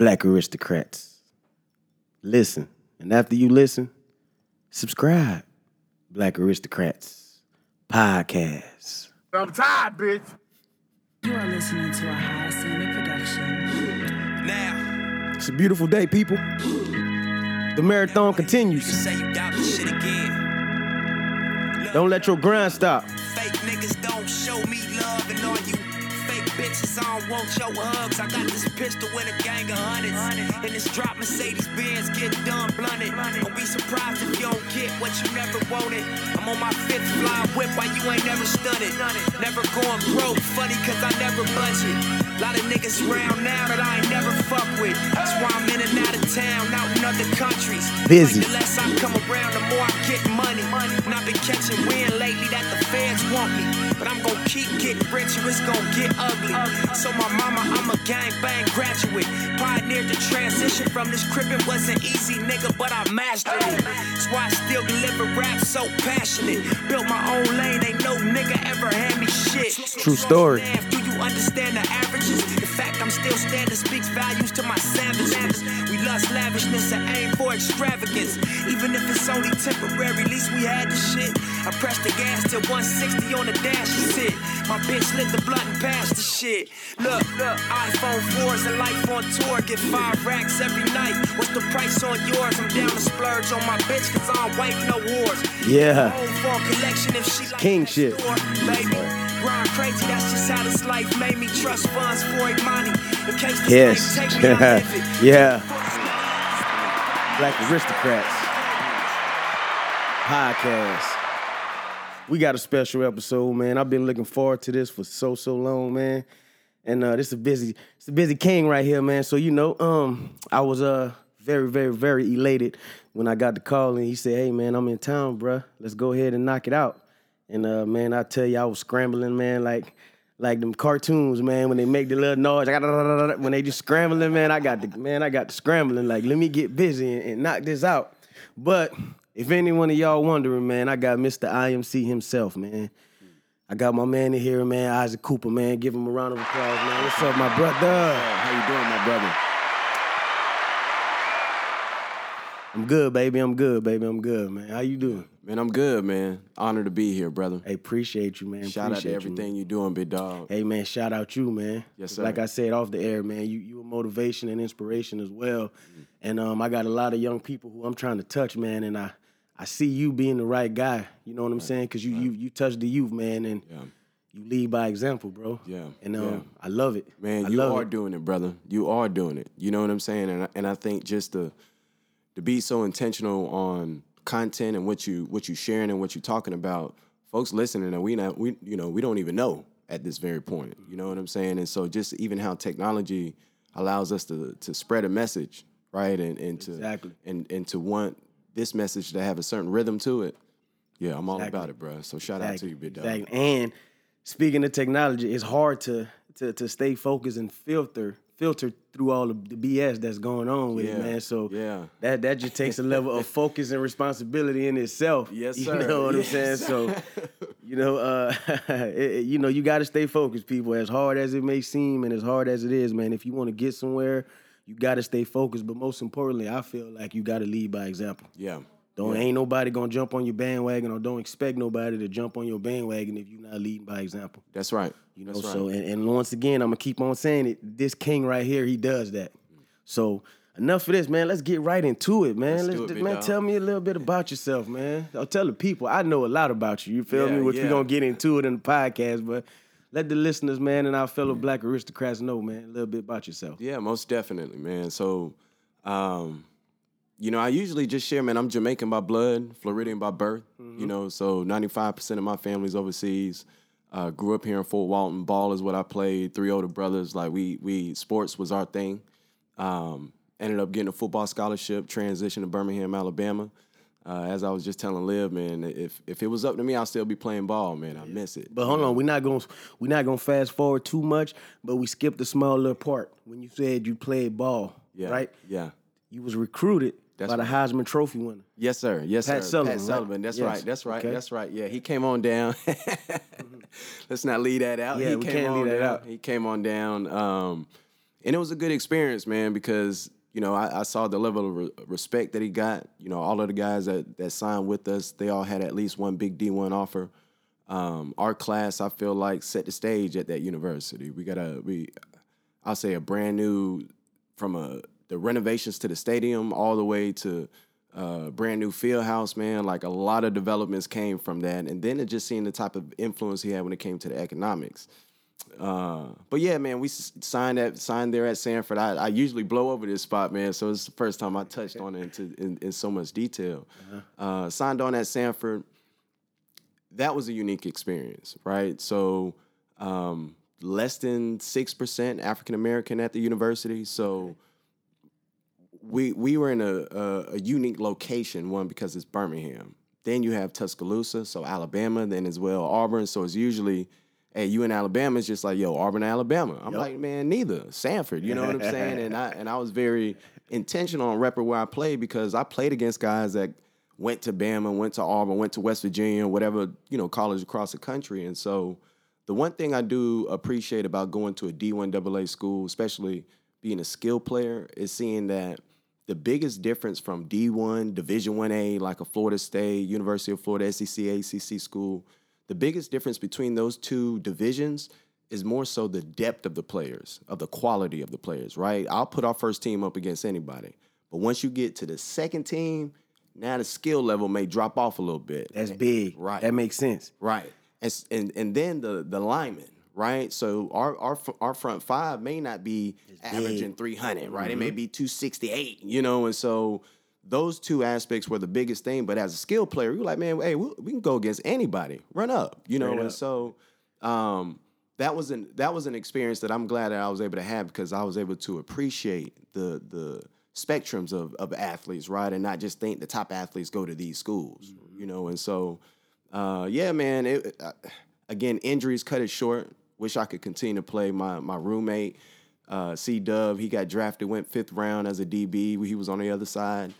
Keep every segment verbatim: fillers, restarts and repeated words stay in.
Black aristocrats. Listen. And after you listen, subscribe. Black Aristocrats Podcast. I'm tired, bitch. You are listening to a High Standard production. Now. It's a beautiful day, people. The marathon continues. You say you doubt this shit again. Look, don't let your grind stop. Fake niggas don't show me love, and all you fake bitches, I don't want your hugs. I got this pistol with a gang of hundreds, and this drop Mercedes Benz get done blunted. Don't be surprised if you don't get what you never wanted. I'm on my fifth fly whip while you ain't never stunted. Never going broke, funny cause I never budget. Lot of niggas round now that I ain't never fuck with. That's why I'm in and out of town, out in other countries. Busy. Like the less I come around, the more I get money. And I've been catching wind lately that the feds want me. But I'm gonna keep getting rich or it's gonna get ugly. So my mama, I'm a gangbang graduate. Pioneered the transition from this crib. It wasn't easy, nigga, but I mastered it. That's why I still deliver rap so passionate. Built my own lane, ain't no nigga ever hand me shit. True story. Do you understand the average? In fact, I'm still standing, speaks values to my savage. We lust lavishness and aim for extravagance. Even if it's only temporary, at least we had the shit. I pressed the gas till one sixty on the dash, that's it. My bitch lit the blunt and passed the shit. Look, look, iPhone fours and life on tour. Get five racks every night. What's the price on yours? I'm down to splurge on my bitch cause I don't wipe no wars. Yeah. King shit. Baby. Grind crazy, that's just how this life made me trust funds for Imani. In case this yes. Take me out of it. Yeah. Black Aristocrats Podcast. We got a special episode, man. I've been looking forward to this for so, so long, man. And uh, this is a busy, it's a busy king right here, man. So, you know, um, I was uh very, very, very elated when I got the call and he said, hey, man, I'm in town, bruh. Let's go ahead and knock it out. And, uh, man, I tell you, I was scrambling, man, like like them cartoons, man, when they make the little noise. When they just scrambling, man, I got the man, I got the scrambling. Like, let me get busy and, and knock this out. But if any one of y'all wondering, man, I got Mister I M C himself, man. I got my man in here, man, Isaac Cooper, man. Give him a round of applause, man. What's up, my brother? How you doing, my brother? I'm good, baby. I'm good, baby. I'm good, man. How you doing? Man, I'm good, man. Honored to be here, brother. Hey, appreciate you, man. Shout appreciate out to everything you're doing, big dog. Hey, man, shout out you, man. Yes, sir. Like I said off the air, man, you you a motivation and inspiration as well. Mm-hmm. And um, I got a lot of young people who I'm trying to touch, man, and I, I see you being the right guy. You know what I'm right. saying? Because you, right. you you touch the youth, man, and yeah. you lead by example, bro. Yeah. And um, yeah. I love it. Man, I you love are it. doing it, brother. You are doing it. You know what I'm saying? And I, and I think just the... to be so intentional on content and what you what you sharing and what you talking about, folks listening and we not we you know we don't even know at this very point. You know what I'm saying? And so just even how technology allows us to to spread a message, right? And and to exactly. and, and to want this message to have a certain rhythm to it. Yeah, I'm exactly. all about it, bro. So shout exactly. out to you, big dog. Exactly. And speaking of technology, it's hard to to to stay focused and filter. filtered through all the B S that's going on with yeah, it, man. So yeah. that that just takes a level of focus and responsibility in itself. Yes, sir. You know what yes. I'm saying? So, you know, uh, it, you know, you got to stay focused, people. As hard as it may seem and as hard as it is, man, if you want to get somewhere, you got to stay focused. But most importantly, I feel like you got to lead by example. Yeah. Don't yeah. Ain't nobody going to jump on your bandwagon or don't expect nobody to jump on your bandwagon if you're not leading by example. That's right. You know, That's so, right. and, and once again, I'm going to keep on saying it. This king right here, he does that. So enough of this, man. Let's get right into it, man. Let's Let's, do it, th- man, dog. Tell me a little bit about yourself, man. I'll tell the people. I know a lot about you. You feel yeah, me? Which yeah. we're going to get into it in the podcast, but let the listeners, man, and our fellow yeah. Black Aristocrats know, man, a little bit about yourself. Yeah, most definitely, man. So, um... you know, I usually just share, man, I'm Jamaican by blood, Floridian by birth, mm-hmm. you know, so ninety-five percent of my family's overseas. Uh, grew up here in Fort Walton. Ball is what I played. Three older brothers. Like, we, we sports was our thing. Um, ended up getting a football scholarship, transitioned to Birmingham, Alabama. Uh, as I was just telling Liv, man, if if it was up to me, I'd still be playing ball, man. I miss it. But hold on, we're not gonna we're not gonna fast forward too much, but we skipped a small little part when you said you played ball, yeah, right? Yeah. You was recruited. That's by the Heisman right. Trophy winner. Yes, sir. Yes, Pat sir. Sullivan, Pat Sullivan. Right? That's yes. right. That's right. Okay. That's right. Yeah, he came on down. Let's not leave that out. Yeah, he we came can't on leave that down. out. He came on down. Um, And it was a good experience, man, because, you know, I, I saw the level of re- respect that he got. You know, all of the guys that, that signed with us, they all had at least one big D one offer. Um, our class, I feel like, set the stage at that university. We got a, we, I'll say a brand new, from a, the renovations to the stadium all the way to a brand new field house, man. Like, a lot of developments came from that. And then it just seeing the type of influence he had when it came to the economics. Uh, but yeah, man, we signed at signed there at Samford. I, I usually blow over this spot, man. So it's the first time I touched on it into, in, in so much detail. Uh-huh. Uh, signed on at Samford. That was a unique experience, right? So um, less than six percent African American at the university. So we we were in a, a, a unique location. One, because it's Birmingham. Then you have Tuscaloosa, so Alabama. Then as well Auburn. So it's usually, hey, you in Alabama, it's just like, yo, Auburn, Alabama. I'm yep. like, man, neither. Samford, you know what I'm saying? And I and I was very intentional on repping where I played, because I played against guys that went to Bama, went to Auburn, went to West Virginia, whatever, you know, college across the country. And so the one thing I do appreciate about going to a D one double A school, especially being a skill player, is seeing that the biggest difference from D one, Division one A, like a Florida State, University of Florida, S E C, A C C school, the biggest difference between those two divisions is more so the depth of the players, of the quality of the players, right? I'll put our first team up against anybody. But once you get to the second team, now the skill level may drop off a little bit. That's big. Right. That makes sense. Right. And and, and then the, the linemen, right? So our, our, our front five may not be it's averaging big. three hundred, right? Mm-hmm. It may be two sixty-eight, you know, and so those two aspects were the biggest thing. But as a skill player, we were like, man, hey, we, we can go against anybody. Run up, you know. Straight and up. so um, that was an that was an experience that I'm glad that I was able to have, because I was able to appreciate the the spectrums of of athletes, right, and not just think the top athletes go to these schools, mm-hmm. you know. And so, uh, yeah, man. It, I, again, injuries cut it short. Wish I could continue to play. My my roommate, uh, C. Dove, he got drafted, went fifth round as a D B. He was on the other side.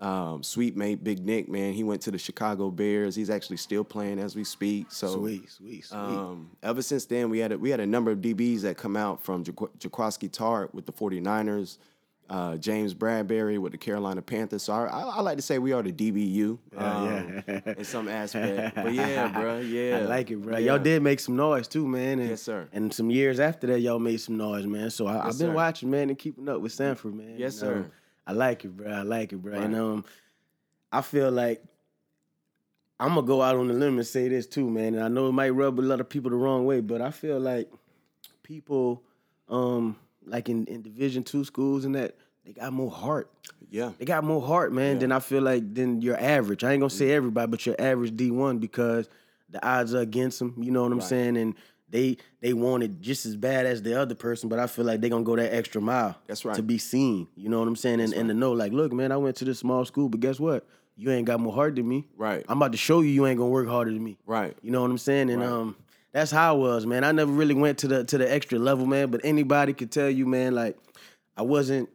Um, sweet mate, Big Nick, man, he went to the Chicago Bears. He's actually still playing as we speak. So sweet, sweet, sweet. Um, ever since then, we had a, we had a number of D Bs that come out from Jakowski Tart with the forty-niners, uh, James Bradberry with the Carolina Panthers. So I, I, I like to say we are the D B U um, yeah, yeah. in some aspect. But yeah, bro, yeah, I like it, bro. Yeah. Y'all did make some noise too, man. And, yes, sir. And some years after that, y'all made some noise, man. So I, yes, I've been sir. watching, man, and keeping up with Samford, man. Yes, sir. Um, I like it, bro. I like it, bro. Right. And um, I feel like I'm going to go out on the limb and say this too, man. And I know it might rub a lot of people the wrong way, but I feel like people, um, like in, in Division two schools and that, they got more heart. Yeah. They got more heart, man, yeah. than I feel like than your average. I ain't going to say everybody, but your average D one, because the odds are against them, you know what I'm right. saying? And They they want it just as bad as the other person, but I feel like they're going to go that extra mile That's right. to be seen. You know what I'm saying? And, right. and to know, like, look, man, I went to this small school, but guess what? You ain't got more heart than me. Right. I'm about to show you you ain't going to work harder than me. Right. You know what I'm saying? And right. um, that's how I was, man. I never really went to the to the extra level, man, but anybody could tell you, man, like, I wasn't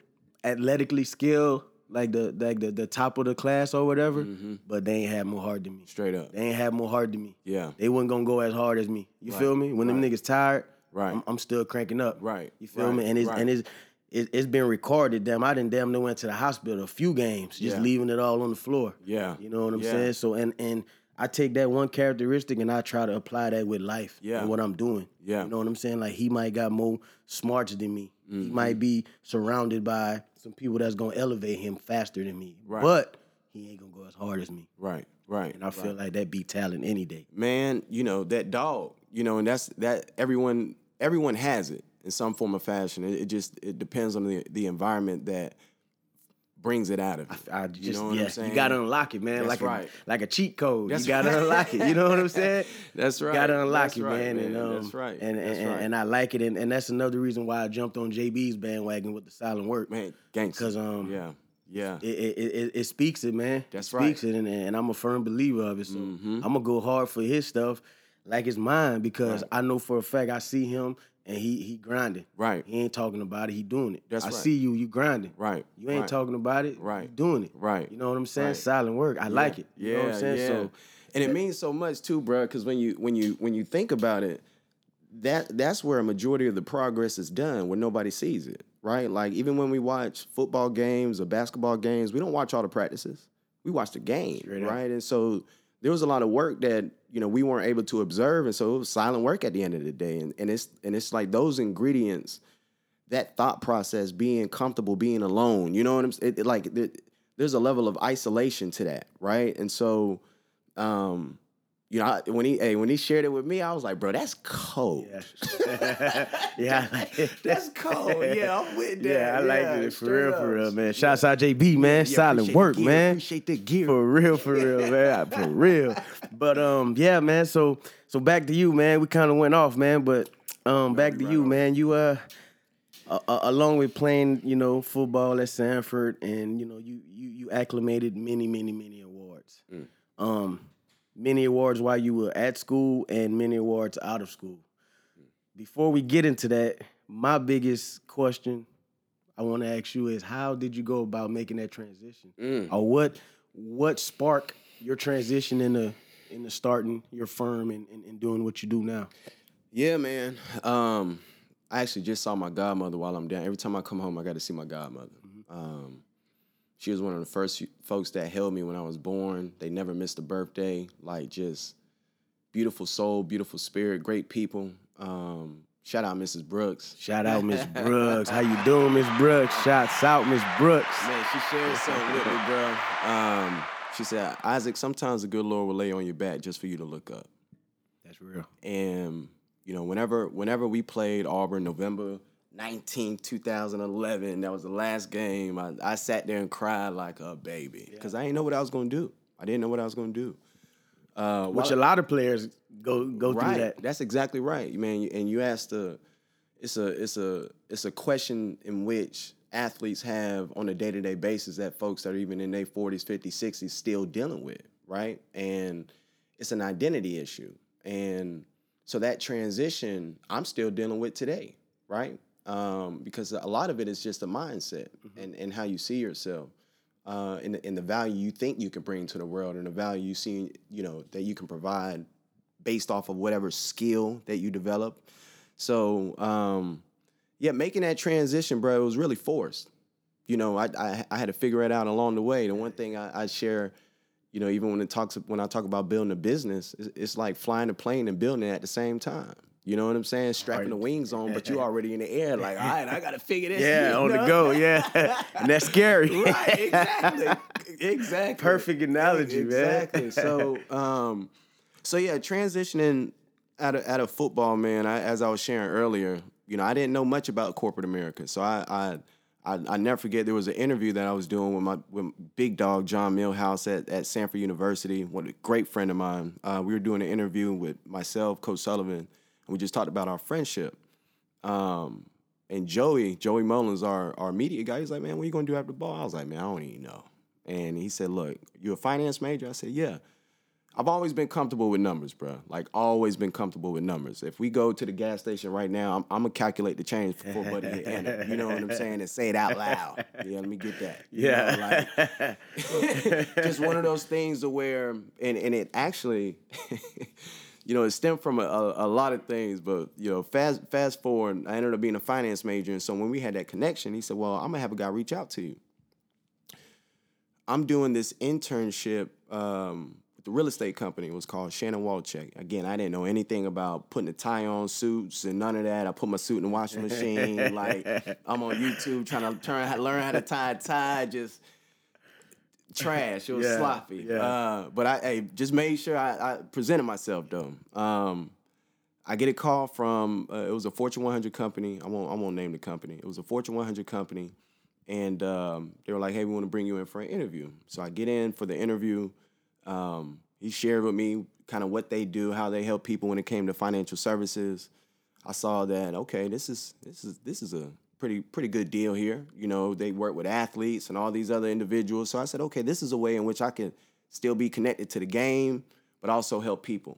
athletically skilled, like the like the, the top of the class or whatever, mm-hmm. but they ain't had more heart than me. Straight up. They ain't had more heart than me. Yeah. They wasn't going to go as hard as me. You right. feel me? When right. them niggas tired, right. I'm, I'm still cranking up. Right. You feel right. me? And it's right. and it's, it, it's been recorded. Damn, I didn't damn near went to the hospital a few games, just yeah. leaving it all on the floor. Yeah. You know what I'm yeah. saying? So, and, and I take that one characteristic and I try to apply that with life yeah. and what I'm doing. Yeah. You know what I'm saying? Like, he might got more smarts than me. Mm-hmm. He might be surrounded by some people that's going to elevate him faster than me. Right. But he ain't going to go as hard as me. Right, right. And I feel right. like that beat talent any day. Man, you know, that dog, you know, and that's that everyone everyone has it in some form or fashion. It, it just it depends on the, the environment that brings it out of you. I, I just, you know what yeah, I'm saying? You got to unlock it, man. That's like right. a, like a cheat code. That's you got to right. unlock it. You know what I'm saying? That's right. You got to unlock that's it, right, man. man. And, um, that's right. And, and, that's and, right. and I like it. And, and that's another reason why I jumped on J B's bandwagon with the silent work. Man, gangster. Because, um, yeah, yeah. It, it, it, it speaks it, man. That's it right. It speaks it, and, and I'm a firm believer of it. So mm-hmm. I'm going to go hard for his stuff like it's mine, because right. I know for a fact I see him. And he he grinding. Right. He ain't talking about it. He doing it. That's I right. see you. You grinding. Right. You ain't right. talking about it. Right. You doing it. Right. You know what I'm saying? Right. Silent work. I yeah. like it. You yeah. know what I'm saying? Yeah. So, and it means so much too, bro. Because when you when you when you think about it, that that's where a majority of the progress is done, when nobody sees it. right? Like, even when we watch football games or basketball games, we don't watch all the practices. We watch the game, straight right? Up. And so there was a lot of work that, you know, we weren't able to observe. And so it was silent work at the end of the day. And, and it's and it's like those ingredients, that thought process, being comfortable, being alone, you know what I'm saying? It, it, like, there, there's a level of isolation to that, right? And so, um, you know, I, when he hey, when he shared it with me, I was like, bro, that's cold. Yeah. yeah that, that's cold. Yeah, I'm with that. Yeah, I like yeah, it. For real, up. for real, man. Shouts yeah. out J B, man. Yeah, Solid work, gear, man. Appreciate the gear. For real, for real, man. For real. But, um, yeah, man, so so back to you, man. We kind of went off, man, but um, back to right you, on. man. You, uh, uh, along with playing, you know, football at Samford, and, you know, you you, you acclimated many, many, many awards. Mm. Um. Many awards while you were at school and many awards out of school. Before we get into that, my biggest question I want to ask you is, how did you go about making that transition? Mm. Or what what sparked your transition into, into starting your firm and, and, and doing what you do now? Yeah, man. Um, I actually just saw my godmother while I'm down. Every time I come home, I got to see my godmother. Mm-hmm. Um She was one of the first folks that held me when I was born. They never missed a birthday. Like, just beautiful soul, beautiful spirit, great people. Um, shout out Missus Brooks. Shout out Miss Brooks. How you doing, Miss Brooks? Shouts out Miss Brooks. Man, she shared something with me, bro. Um, she said, Isaac, sometimes the good Lord will lay on your back just for you to look up. That's real. And, you know, whenever whenever we played Auburn, November nineteenth, twenty eleven, that was the last game. I, I sat there and cried like a baby because yeah. I didn't know what I was going to do. I didn't know what I was going to do. Uh, Which well, a lot of players go go right, through that. That's exactly right, man. And you asked a, it's a it's a it's a question in which athletes have on a day-to-day basis that folks that are even in their forties, fifties, sixties still dealing with, right? And it's an identity issue. And so that transition I'm still dealing with today, right? Um, because a lot of it is just a mindset mm-hmm. and, and how you see yourself, uh, and, and the value you think you can bring to the world, and the value you see, you know, that you can provide based off of whatever skill that you develop. So, um, yeah, making that transition, bro, it was really forced. You know, I I, I had to figure it out along the way. The one thing I, I share, you know, even when it talks when I talk about building a business, it's, it's like flying a plane and building it at the same time. You know what I'm saying? Strapping the wings on, but you already in the air. Like, all right, I got to figure this out. Yeah, you know? On the go, yeah. And that's scary. Right, exactly. Exactly. Perfect analogy, exactly. man. Exactly. So, um, so yeah, transitioning out of, out of football, man, I, as I was sharing earlier, you know, I didn't know much about corporate America. So I I, I, I never forget, there was an interview that I was doing with my with big dog, John Millhouse, at, at Samford University, one, a great friend of mine. Uh, we were doing an interview with myself, Coach Sullivan, and we just talked about our friendship. Um, and Joey, Joey Mullins, our, our media guy, he's like, man, what are you going to do after the ball? I was like, man, I don't even know. And he said, look, you a finance major? I said, yeah. I've always been comfortable with numbers, bro. Like, always been comfortable with numbers. If we go to the gas station right now, I'm, I'm going to calculate the change before Buddy and Anna. You know what I'm saying? And say it out loud. Yeah, let me get that. You yeah. Know, like, just one of those things to where, and, and it actually... You know, it stemmed from a, a, a lot of things, but, you know, fast fast forward, I ended up being a finance major, and so when we had that connection, he said, well, I'm going to have a guy reach out to you. I'm doing this internship um, with the real estate company. It was called Shannon Walchek. Again, I didn't know anything about putting a tie on suits and none of that. I put my suit in the washing machine. Like, I'm on YouTube trying to turn, learn how to tie a tie, just... Trash. It was yeah, sloppy. Yeah. Uh, but I, I just made sure I, I presented myself, though. Um, I get a call from, uh, it was a Fortune one hundred company. I won't I won't name the company. It was a Fortune one hundred company. And um, they were like, hey, we want to bring you in for an interview. So I get in for the interview. Um, he shared with me kind of what they do, how they help people when it came to financial services. I saw that, okay, this is this is this is a... Pretty pretty good deal here. You know, they work with athletes and all these other individuals. So I said, okay, this is a way in which I can still be connected to the game, but also help people.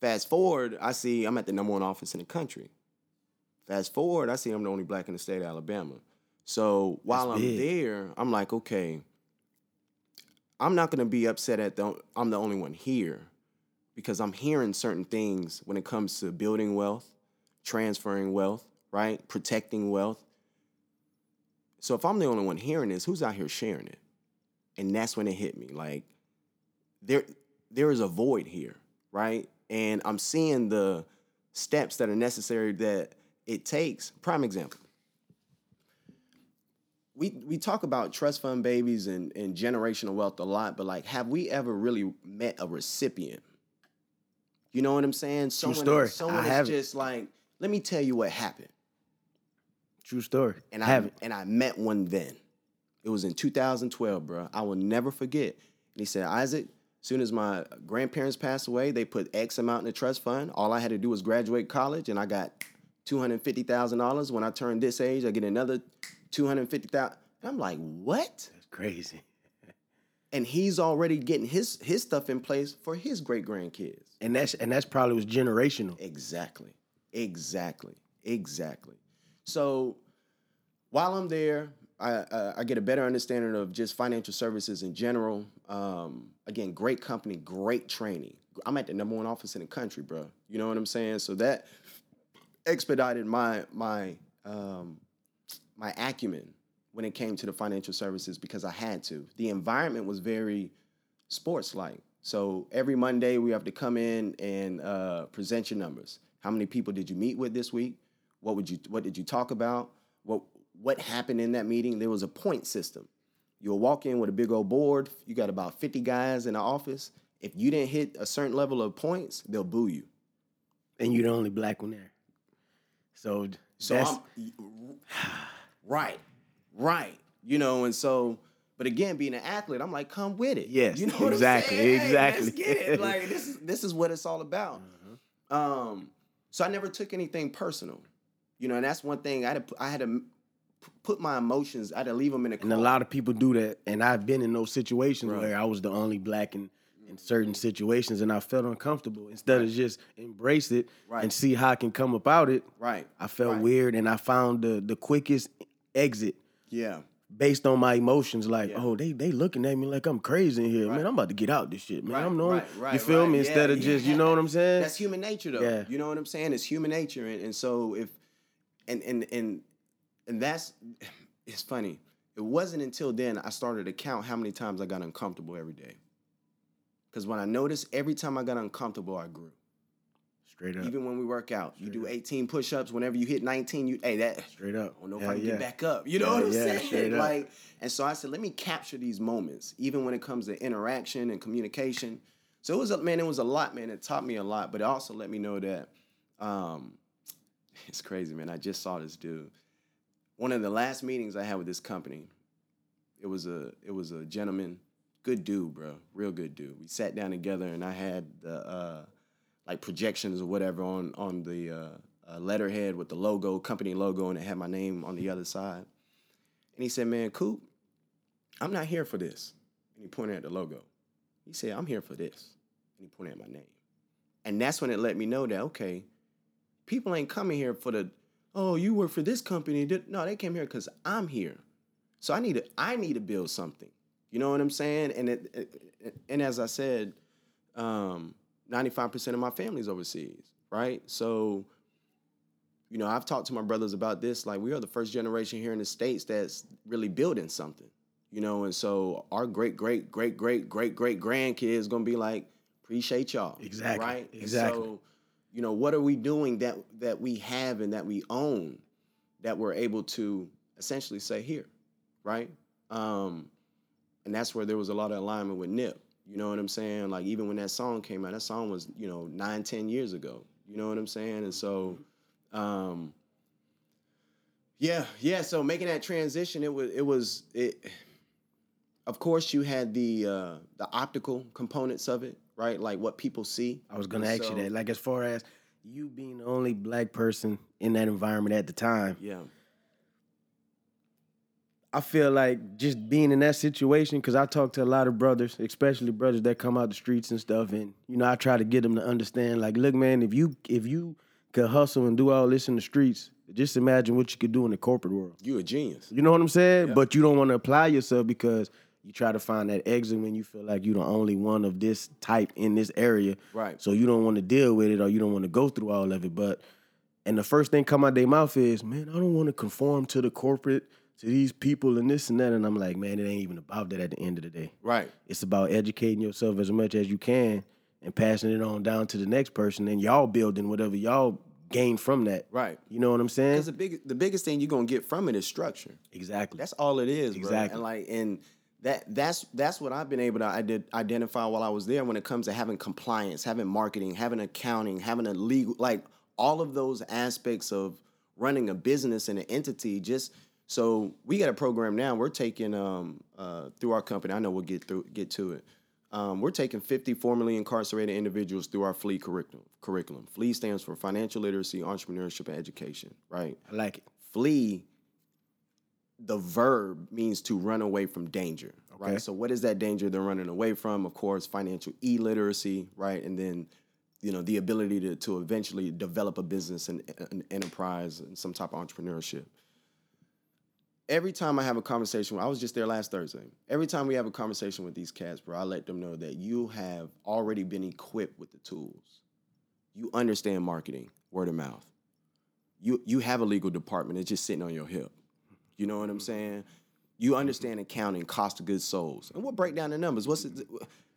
Fast forward, I see I'm at the number one office in the country. Fast forward, I see I'm the only black in the state of Alabama. So while That's I'm big. there, I'm like, okay, I'm not going to be upset at the I'm the only one here because I'm hearing certain things when it comes to building wealth, transferring wealth, right? Protecting wealth. So if I'm the only one hearing this, who's out here sharing it? And that's when it hit me. Like, there, there is a void here, right? And I'm seeing the steps that are necessary that it takes. Prime example. We we talk about trust fund babies and, and generational wealth a lot, but, like, have we ever really met a recipient? You know what I'm saying? Someone, True story. Someone I is just like, let me tell you what happened. True story. And I, I and I met one then. It was in two thousand twelve, bro. I will never forget. And he said, Isaac, as soon as my grandparents passed away, they put X amount in the trust fund. All I had to do was graduate college, and I got two hundred fifty thousand dollars. When I turned this age, I get another two hundred fifty thousand dollars. And I'm like, what? That's crazy. And he's already getting his his stuff in place for his great-grandkids. And that's and that's probably was generational. Exactly. Exactly. Exactly. So while I'm there, I, uh, I get a better understanding of just financial services in general. Um, again, great company, great training. I'm at the number one office in the country, bro. You know what I'm saying? So that expedited my my um, my acumen when it came to the financial services because I had to. The environment was very sports-like. So every Monday we have to come in and uh, present your numbers. How many people did you meet with this week? What would you What did you talk about? What What happened in that meeting? There was a point system. You'll walk in with a big old board. You got about fifty guys in the office. If you didn't hit a certain level of points, they'll boo you. And you're the only black one there. So, so that's... I'm, right, right. You know, and so, but again, being an athlete, I'm like, come with it. Yes, you know exactly, what I'm saying? Hey, exactly. Let's get it. Like, this is, this is what it's all about. Mm-hmm. Um, so I never took anything personal. You know, and that's one thing. I had to, I had to put my emotions, I had to leave them in a car. And a lot of people do that. And I've been in those situations right. where I was the only black in, in certain situations and I felt uncomfortable. Instead right. of just embrace it right. and see how I can come about it, right. I felt right. weird and I found the, the quickest exit. Yeah. Based on my emotions, like, yeah. oh, they they looking at me like I'm crazy in here. Right. Man, I'm about to get out this shit, man. Right, I'm knowing, right, right, you feel right. me? Yeah, Instead yeah, of just, yeah. you know what I'm saying? That's human nature, though. Yeah. You know what I'm saying? It's human nature. And, and so if, and, and, and, and that's, it's funny. It wasn't until then I started to count how many times I got uncomfortable every day. Because when I noticed every time I got uncomfortable, I grew. Straight up. Even when we work out, Straight you do eighteen push-ups. Whenever you hit nineteen, you hey that Straight up. I don't know if Hell I can yeah. get back up. You know Hell what I'm yeah, saying? Like, and so I said, let me capture these moments, even when it comes to interaction and communication. So it was a man, it was a lot, man. It taught me a lot, but it also let me know that um, it's crazy, man. I just saw this dude. One of the last meetings I had with this company, it was a it was a gentleman, good dude, bro, real good dude. We sat down together, and I had the uh, like projections or whatever on on the uh, uh, letterhead with the logo, company logo, and it had my name on the other side. And he said, "Man, Coop, I'm not here for this." And he pointed at the logo. He said, "I'm here for this," and he pointed at my name. And that's when it let me know that okay, people ain't coming here for the. Oh, you work for this company. No, they came here because I'm here. So I need to I need to build something. You know what I'm saying? And it, it, and as I said, um, ninety-five percent of my family's overseas, right? So, you know, I've talked to my brothers about this. Like, we are the first generation here in the States that's really building something, you know? And so our great, great, great, great, great, great grandkids going to be like, appreciate y'all. Exactly. Right? Exactly. You know, what are we doing that that we have and that we own that we're able to essentially say here, right? Um, and that's where there was a lot of alignment with Nip. You know what I'm saying? Like, even when that song came out, that song was, you know, nine, ten years ago. You know what I'm saying? And so, um, yeah, yeah. So making that transition, it was, it was, it. Of course, you had the uh, the optical components of it. Right, like what people see. I was gonna ask so, you that. Like, as far as you being the only black person in that environment at the time, yeah. I feel like just being in that situation, because I talk to a lot of brothers, especially brothers that come out the streets and stuff, and you know, I try to get them to understand. Like, look, man, if you if you could hustle and do all this in the streets, just imagine what you could do in the corporate world. You a genius. You know what I'm saying? Yeah. But you don't want to apply yourself because. You try to find that exit when you feel like you're the only one of this type in this area. Right. So you don't want to deal with it or you don't want to go through all of it. But, and the first thing come out their mouth is, man, I don't want to conform to the corporate to these people and this and that. And I'm like, man, it ain't even about that at the end of the day. Right. It's about educating yourself as much as you can and passing it on down to the next person, and y'all building whatever y'all gain from that. Right. You know what I'm saying? Because the, big, the biggest thing you're going to get from it is structure. Exactly. That's all it is, exactly. bro. Exactly. And, like, and that, that's that's what I've been able to identify while I was there when it comes to having compliance, having marketing, having accounting, having a legal, like, all of those aspects of running a business and an entity. Just so we got a program now. We're taking um, uh, through our company. I know we'll get through get to it. Um, we're taking fifty formerly incarcerated individuals through our FLEE curriculum. Curriculum. FLEE stands for Financial Literacy, Entrepreneurship, and Education. Right. I like it. FLEE. The verb means to run away from danger. Okay. Right. So what is that danger they're running away from? Of course, financial illiteracy. Right. And then, you know, the ability to, to eventually develop a business and an enterprise and some type of entrepreneurship. Every time I have a conversation, I was just there last Thursday. Every time we have a conversation with these cats, bro, I let them know that you have already been equipped with the tools. You understand marketing, word of mouth. You you have a legal department. It's just sitting on your hip. You know what I'm saying? You understand accounting, cost of goods sold. And we'll break down the numbers. What's it?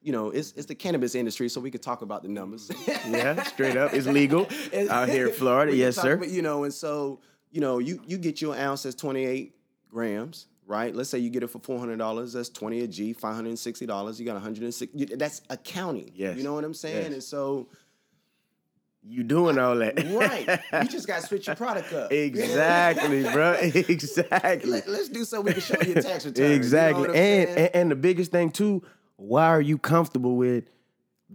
You know, it's it's the cannabis industry, so we could talk about the numbers. Yeah, straight up. It's legal out here in Florida. Yes, sir. About, you know, and so, you know, you, you get your ounce, that's twenty-eight grams, right? Let's say you get it for four hundred dollars. That's twenty a G, five hundred sixty dollars. You got one hundred sixty. That's accounting. Yes. You know what I'm saying? Yes. And so... you doing all that. Right. You just got to switch your product up. Exactly, bro. Exactly. Let, let's do so we can show you a tax return. Exactly. You know and, and and the biggest thing, too, why are you comfortable with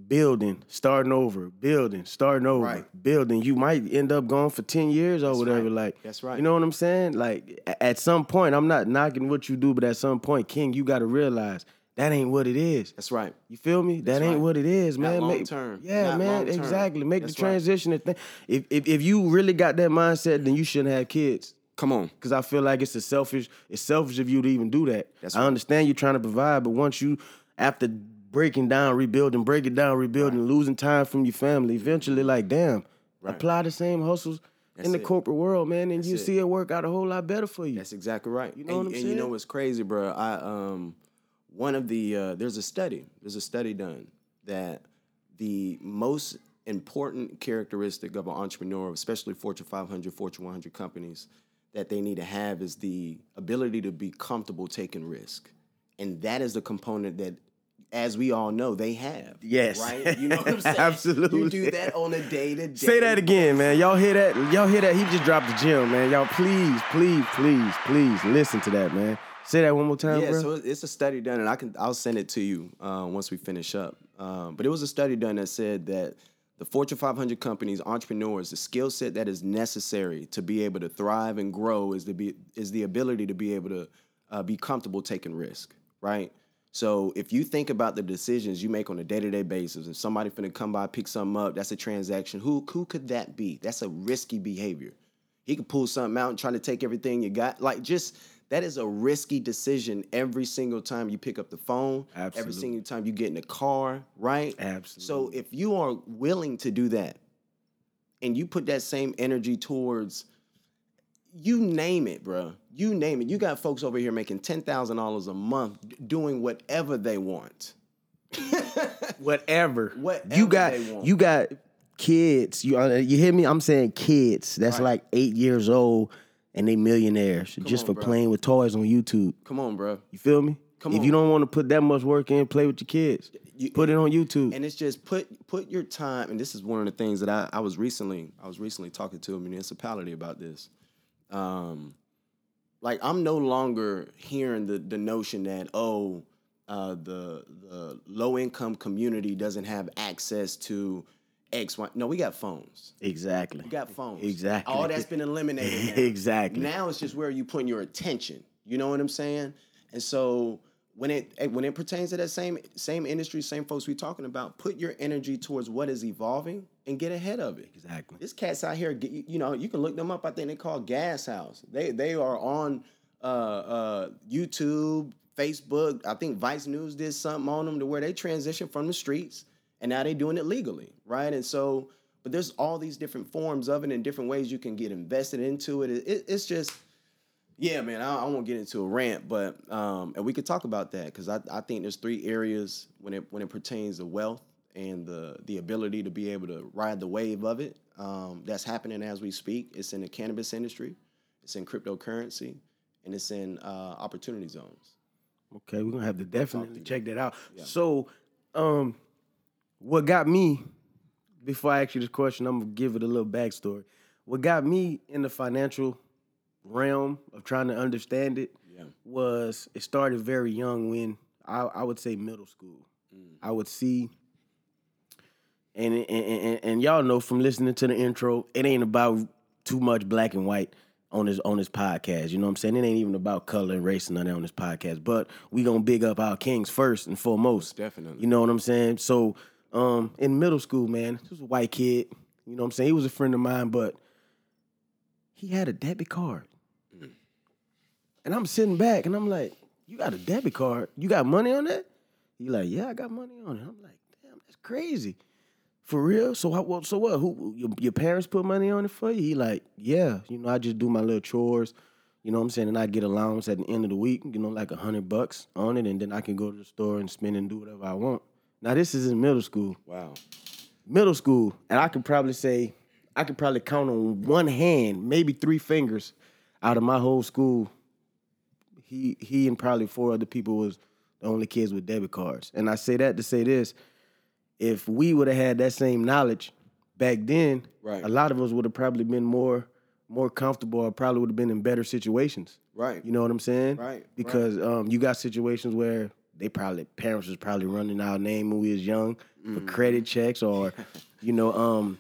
building, starting over, building, starting over, right. building? You might end up going for ten years or That's whatever. Right. Like, That's right. You know what I'm saying? Like, at some point, I'm not knocking what you do, but at some point, King, you got to realize that ain't what it is. That's right. You feel me? That That's ain't right. what it is, man. Not long term. Yeah, Not man. Long-term. Exactly. Make That's the transition. Right. Thing. If, if if you really got that mindset, then you shouldn't have kids. Come on. Because I feel like it's a selfish. It's selfish of you to even do that. That's I right. understand you're trying to provide, but once you, after breaking down, rebuilding, breaking down, rebuilding, right. losing time from your family, eventually, like, damn, right. apply the same hustles That's in the it. corporate world, man, and That's you it. see it work out a whole lot better for you. That's exactly right. You know and, what I'm and saying? And you know what's crazy, bro? I um. One of the, uh, there's a study, there's a study done that the most important characteristic of an entrepreneur, especially Fortune five hundred, Fortune one hundred companies, that they need to have is the ability to be comfortable taking risk. And that is the component that, as we all know, they have. Yes. Right? You know what I'm saying? Absolutely. You do that on a day-to-day. Say that again, man. Y'all hear that? Y'all hear that? He just dropped the gym, man. Y'all please, please, please, please listen to that, man. Say that one more time, yeah, bro. Yeah, so it's a study done, and I can, I'll send it to you uh, once we finish up. Um, but it was a study done that said that the Fortune five hundred companies, entrepreneurs, the skill set that is necessary to be able to thrive and grow is to be is the ability to be able to uh, be comfortable taking risk, right? So if you think about the decisions you make on a day-to-day basis, if somebody finna come by, pick something up, that's a transaction. Who who could that be? That's a risky behavior. He could pull something out and try to take everything you got. Like, just... that is a risky decision every single time you pick up the phone, Absolutely. every single time you get in the car, right? Absolutely. So if you are willing to do that and you put that same energy towards, you name it, bro. You name it. You got folks over here making ten thousand dollars a month doing whatever they want. whatever. Whatever you got, they want. You got kids. You, you hear me? I'm saying kids. That's right. Like eight years old. And they millionaires Come just on, for bro. playing with toys on YouTube. Come on, bro. You feel me? Come if on. If you don't want to put that much work in, play with your kids. You, put it on YouTube. And it's just put put your time. And this is one of the things that I, I was recently I was recently talking to a municipality about this. Um, like I'm no longer hearing the the notion that oh uh, the the low income community doesn't have access to X, Y. No, we got phones. Exactly. We got phones. Exactly. All that's been eliminated now. Exactly. Now it's just where you putting your attention. You know what I'm saying? And so when it when it pertains to that same same industry, same folks we talking about, put your energy towards what is evolving and get ahead of it. Exactly. This cat's out here. You know, you can look them up. I think they call Gas House. They they are on uh, uh, YouTube, Facebook. I think Vice News did something on them to where they transition from the streets. And now they're doing it legally, right? And so, but there's all these different forms of it and different ways you can get invested into it. It, it it's just, Yeah, man, I, I won't get into a rant, but um, and we could talk about that because I, I think there's three areas when it when it pertains to wealth and the the ability to be able to ride the wave of it. Um, that's happening as we speak. It's in the cannabis industry, it's in cryptocurrency, and it's in uh, opportunity zones. Okay, we're gonna have to definitely check that out. Yeah. So, um, what got me? Before I ask you this question, I'm gonna give it a little backstory. What got me in the financial realm of trying to understand it yeah. was it started very young when I, I would say middle school. Mm. I would see, and, and and and y'all know from listening to the intro, it ain't about too much black and white on this on this podcast. You know what I'm saying? It ain't even about color and race and none on this podcast. But we gonna big up our kings first and foremost. Definitely. You know what I'm saying? So um, in middle school, man, this was a white kid. You know what I'm saying? He was a friend of mine, but he had a debit card. Mm. And I'm sitting back and I'm like, you got a debit card? You got money on that? He like, yeah, I got money on it. I'm like, damn, that's crazy. For real? So how, so what? Who your, your parents put money on it for you? He like, yeah. You know, I just do my little chores. You know what I'm saying? And I get allowance at the end of the week, you know, like a hundred bucks on it. And then I can go to the store and spend and do whatever I want. Now, this is in middle school. Wow. Middle school. And I could probably say... I could probably count on one hand, maybe three fingers, out of my whole school. He he and probably four other people was the only kids with debit cards. And I say that to say this: if we would have had that same knowledge back then, right. a lot of us would have probably been more more comfortable, or probably would have been in better situations. Right. You know what I'm saying? Right. Because right. Um, you got situations where they probably parents was probably running our name when we was young mm. for credit checks, or you know. Um,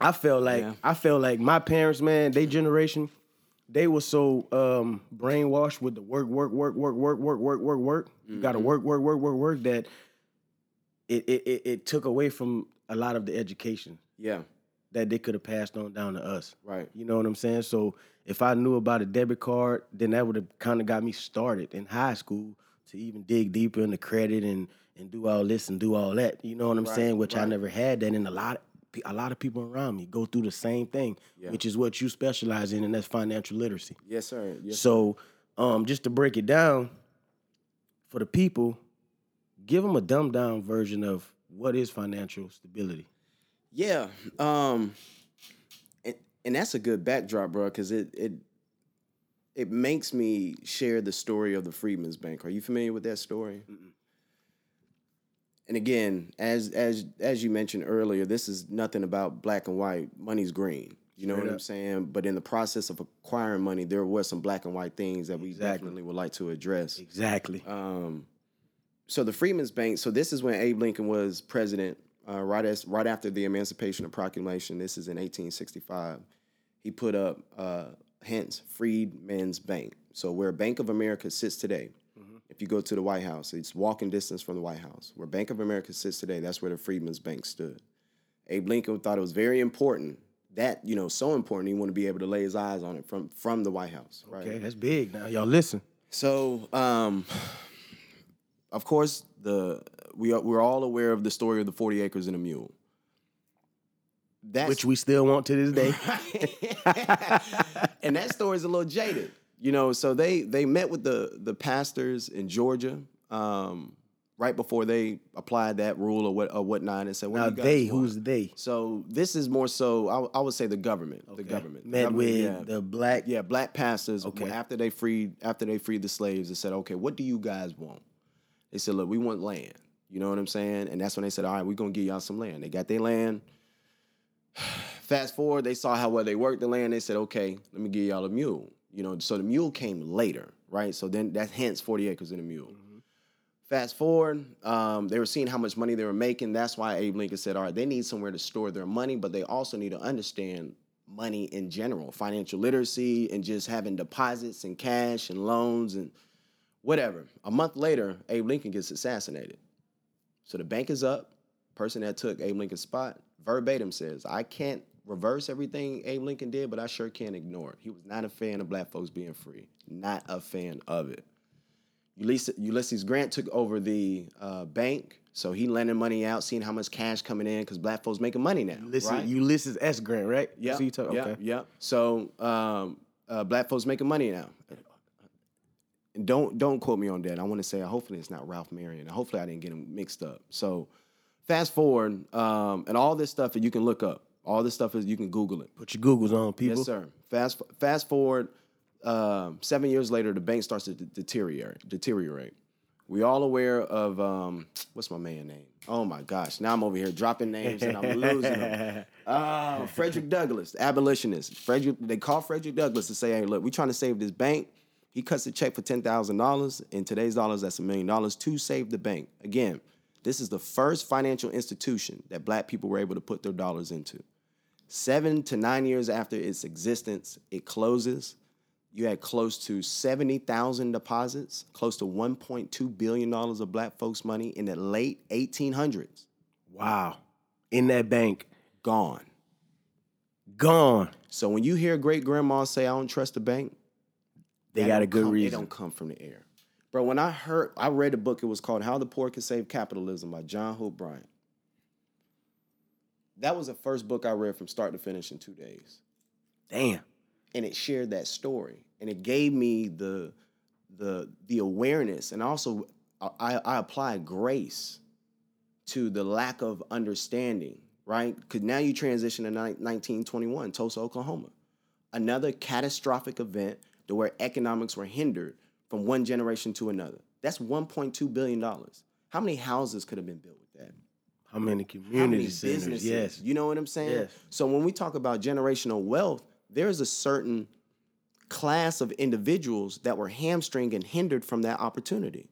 I felt like yeah. I felt like my parents, man, they generation, they were so um, brainwashed with the work, work, work, work, work, work, work, work, work. Mm-hmm. You got to work, work, work, work, work. That it it it took away from a lot of the education. Yeah, that they could have passed on down to us. Right. You know what I'm saying? So if I knew about a debit card, then that would have kind of got me started in high school to even dig deeper into credit and and do all this and do all that. You know what I'm right. saying? Which right. I never had that in a lot. Of, A lot of people around me go through the same thing, yeah. which is what you specialize in, and that's financial literacy. Yes, sir. Yes, so um, just to break it down, for the people, give them a dumbed-down version of what is financial stability. Yeah, um, and, and that's a good backdrop, bro, because it, it, it makes me share the story of the Freedmen's Bank. Are you familiar with that story? Mm-mm. And again, as as as you mentioned earlier, this is nothing about black and white. Money's green. You know Straight what up. I'm saying? But in the process of acquiring money, there were some black and white things that we exactly. definitely would like to address. Exactly. Um, so the Freedmen's Bank, so this is when Abe Lincoln was president, uh, right as right after the Emancipation Proclamation. This is in eighteen sixty-five. He put up, uh, hence, Freedmen's Bank. So where Bank of America sits today, if you go to the White House, it's walking distance from the White House. Where Bank of America sits today, that's where the Freedmen's Bank stood. Abe Lincoln thought it was very important. That, you know, so important, he wanted to be able to lay his eyes on it from, from the White House. Right? Okay, that's big. Now, y'all listen. So, um, of course, the we are, we're all aware of the story of the forty acres and a mule. That's, Which we still want to this day. And that story is a little jaded. You know, so they, they met with the, the pastors in Georgia um, right before they applied that rule or what or whatnot, and said, "Well, now they want? Who's they?" So this is more so I, I would say the government, okay. the government met the government, with yeah, the black yeah black pastors okay. after they freed after they freed the slaves and said, "Okay, what do you guys want?" They said, "Look, we want land." You know what I'm saying? And that's when they said, "All right, we're gonna give y'all some land." They got their land. Fast forward, they saw how well they worked the land. They said, "Okay, let me give y'all a mule." You know, so the mule came later, right? So then that's hence forty acres and a mule. Mm-hmm. Fast forward, um, they were seeing how much money they were making. That's why Abe Lincoln said, all right, they need somewhere to store their money, but they also need to understand money in general, financial literacy and just having deposits and cash and loans and whatever. A month later, Abe Lincoln gets assassinated. So the bank is up. Person that took Abe Lincoln's spot verbatim says, I can't reverse everything Abe Lincoln did, but I sure can't ignore it. He was not a fan of black folks being free. Not a fan of it. Ulysses, Ulysses Grant took over the uh, bank, so he lending money out, seeing how much cash coming in, because black folks making money now. Ulysses, right? Ulysses S. Grant, right? Yeah, yeah, okay. yeah. So um, uh, black folks making money now. And don't don't quote me on that. I want to say, hopefully it's not Ralph Marion. Hopefully I didn't get him mixed up. So fast forward, um, and all this stuff that you can look up. All this stuff is you can Google it. Put your Googles on, people. Yes, sir. Fast fast forward, uh, seven years later, the bank starts to d- deteriorate. Deteriorate. We all aware of um, what's my man's name? Oh my gosh! Now I'm over here dropping names and I'm losing them. Uh, Frederick Douglass, the abolitionist. Frederick. They call Frederick Douglass to say, "Hey, look, we're trying to save this bank." He cuts a check for ten thousand dollars. In today's dollars, that's a million dollars to save the bank. Again, this is the first financial institution that Black people were able to put their dollars into. Seven to nine years after its existence, it closes. You had close to seventy thousand deposits, close to one point two billion dollars of Black folks' money in the late eighteen hundreds. Wow. In that bank. Gone. Gone. So when you hear great-grandma say, I don't trust the bank, they got a good come, reason. They don't come from the air. Bro, when I heard, I read a book, it was called How the Poor Can Save Capitalism by John Hope Bryant. That was the first book I read from start to finish in two days. Damn. And it shared that story, and it gave me the the the awareness, and also I, I applied grace to the lack of understanding, right? Because now you transition to nineteen twenty-one, Tulsa, Oklahoma, another catastrophic event to where economics were hindered from one generation to another. That's one point two billion dollars. How many houses could have been built with that? How many community How many centers? Businesses? Yes. You know what I'm saying? Yes. So when we talk about generational wealth, there's a certain class of individuals that were hamstringed and hindered from that opportunity.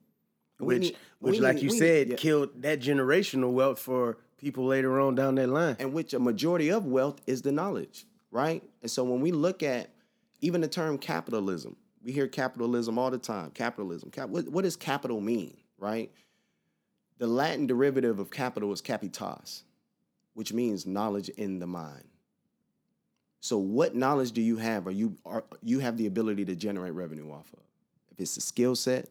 Which, need, which like need, you said, need, yeah. killed that generational wealth for people later on down that line. And which a majority of wealth is the knowledge, right? And so when we look at even the term capitalism, we hear capitalism all the time. Capitalism. Cap, what, what does capital mean, right? The Latin derivative of capital is capitas, which means knowledge in the mind. So what knowledge do you have or you are you have the ability to generate revenue off of? If it's a skill set,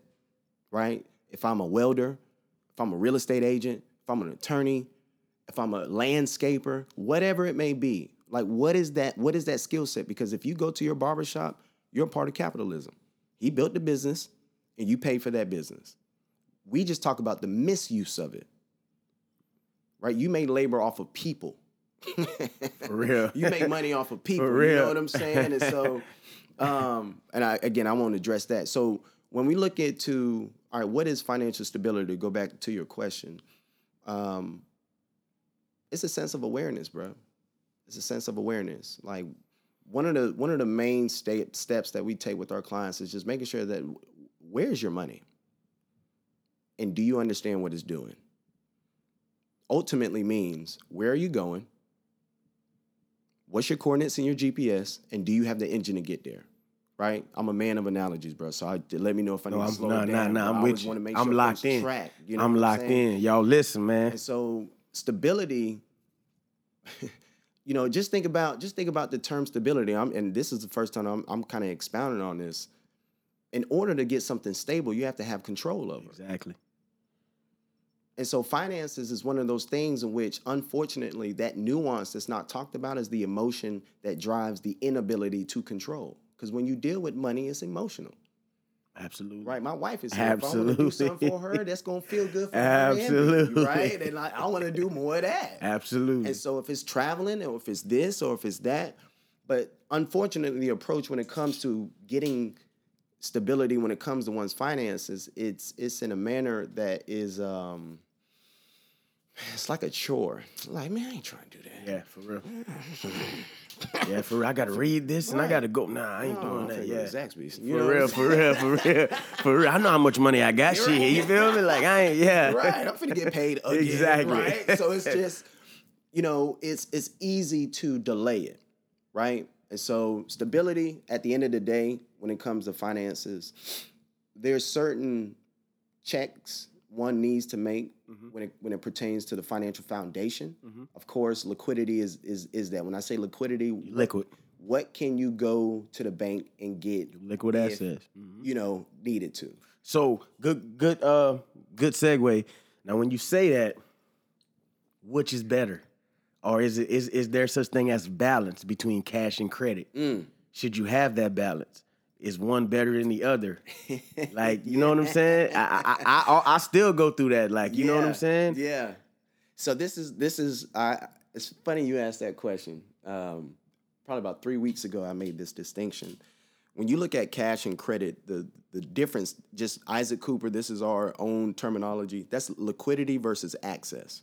right? If I'm a welder, if I'm a real estate agent, if I'm an attorney, if I'm a landscaper, whatever it may be. Like what is that what is that skill set? Because if you go to your barbershop, you're a part of capitalism. He built the business and you paid for that business. We just talk about the misuse of it. Right? You may labor off of people. For real. You make money off of people. For real. You know what I'm saying? And so, um, and I, again, I won't address that. So when we look at to, all right, what is financial stability? To go back to your question. Um, it's a sense of awareness, bro. It's a sense of awareness. Like one of the, one of the main st- steps that we take with our clients is just making sure that where's your money? And do you understand what it's doing? Ultimately means where are you going? What's your coordinates in your G P S? And do you have the engine to get there? Right? I'm a man of analogies, bro. So I, let me know if I need no, to slow nah, down. Nah, nah, I'm with you. Make I'm sure locked in. Track, you know I'm locked I'm in. Y'all listen, man. And so stability, you know, just think about just think about the term stability. I'm, and this is the first time I'm, I'm kind of expounding on this. In order to get something stable, you have to have control over it. Exactly. And so finances is one of those things in which, unfortunately, that nuance that's not talked about is the emotion that drives the inability to control. Because when you deal with money, it's emotional. Absolutely. Right? My wife is here. Absolutely. If I want to do something for her, that's going to feel good for Absolutely. Her. Absolutely. Right? And like, I want to do more of that. Absolutely. And so if it's traveling or if it's this or if it's that. But unfortunately, the approach when it comes to getting stability when it comes to one's finances, it's it's in a manner that is, um, it's like a chore. Like, man, I ain't trying to do that. Yeah, for real. yeah, for real. I got to read this and right. I got to go. Nah, I ain't no, doing that. Yeah. Zaxby's. For, for real, for real, for real. For real. I know how much money I got. You're shit. Right. You feel me? Like, I ain't, yeah. Right. I'm finna get paid again. Exactly. Right? So it's just, you know, it's it's easy to delay it, right? And so stability, at the end of the day, when it comes to finances, there's certain checks one needs to make mm-hmm. when it when it pertains to the financial foundation. Mm-hmm. Of course, liquidity is is is that. When I say liquidity, liquid. What can you go to the bank and get liquid if, assets? Mm-hmm. You know, needed to. So good, good, uh, good segue. Now, when you say that, which is better? Or is it is is there such thing as balance between cash and credit? Mm. should you have that balance? Is one better than the other? Like, you yeah. know what I'm saying? I I, I I still go through that. Like, you yeah. know what I'm saying? Yeah. So this is this is I. It's funny you asked that question. Um, probably about three weeks ago, I made this distinction. When you look at cash and credit, the the difference, just Isaac Cooper, this is our own terminology, that's liquidity versus access,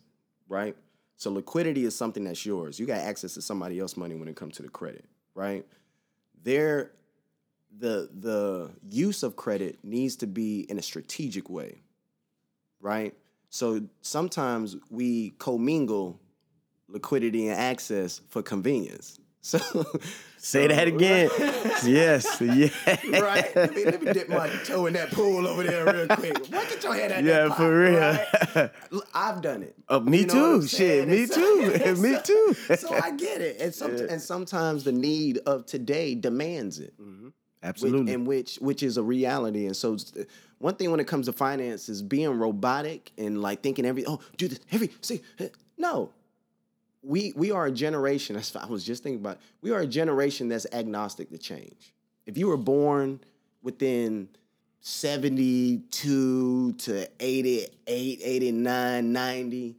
right? So liquidity is something that's yours. You got access to somebody else's money when it comes to the credit, right? There, the the use of credit needs to be in a strategic way, right? So sometimes we commingle liquidity and access for convenience. So say so, that again. Yes. Yeah. Right. Let me, let me dip my toe in that pool over there real quick. What, get your head out yeah, that pot, for real. Right? I've done it. Uh, me you know too. Shit. Me too. Me too. So, so I get it. And, some, yeah. and sometimes the need of today demands it. Mm-hmm. Absolutely. Which, and which which is a reality. And so one thing when it comes to finance is being robotic and like thinking every oh do this every see no. We we are a generation, that's what I was just thinking about it. We are a generation that's agnostic to change. If you were born within seventy-two to eighty-eight, eighty-nine, ninety,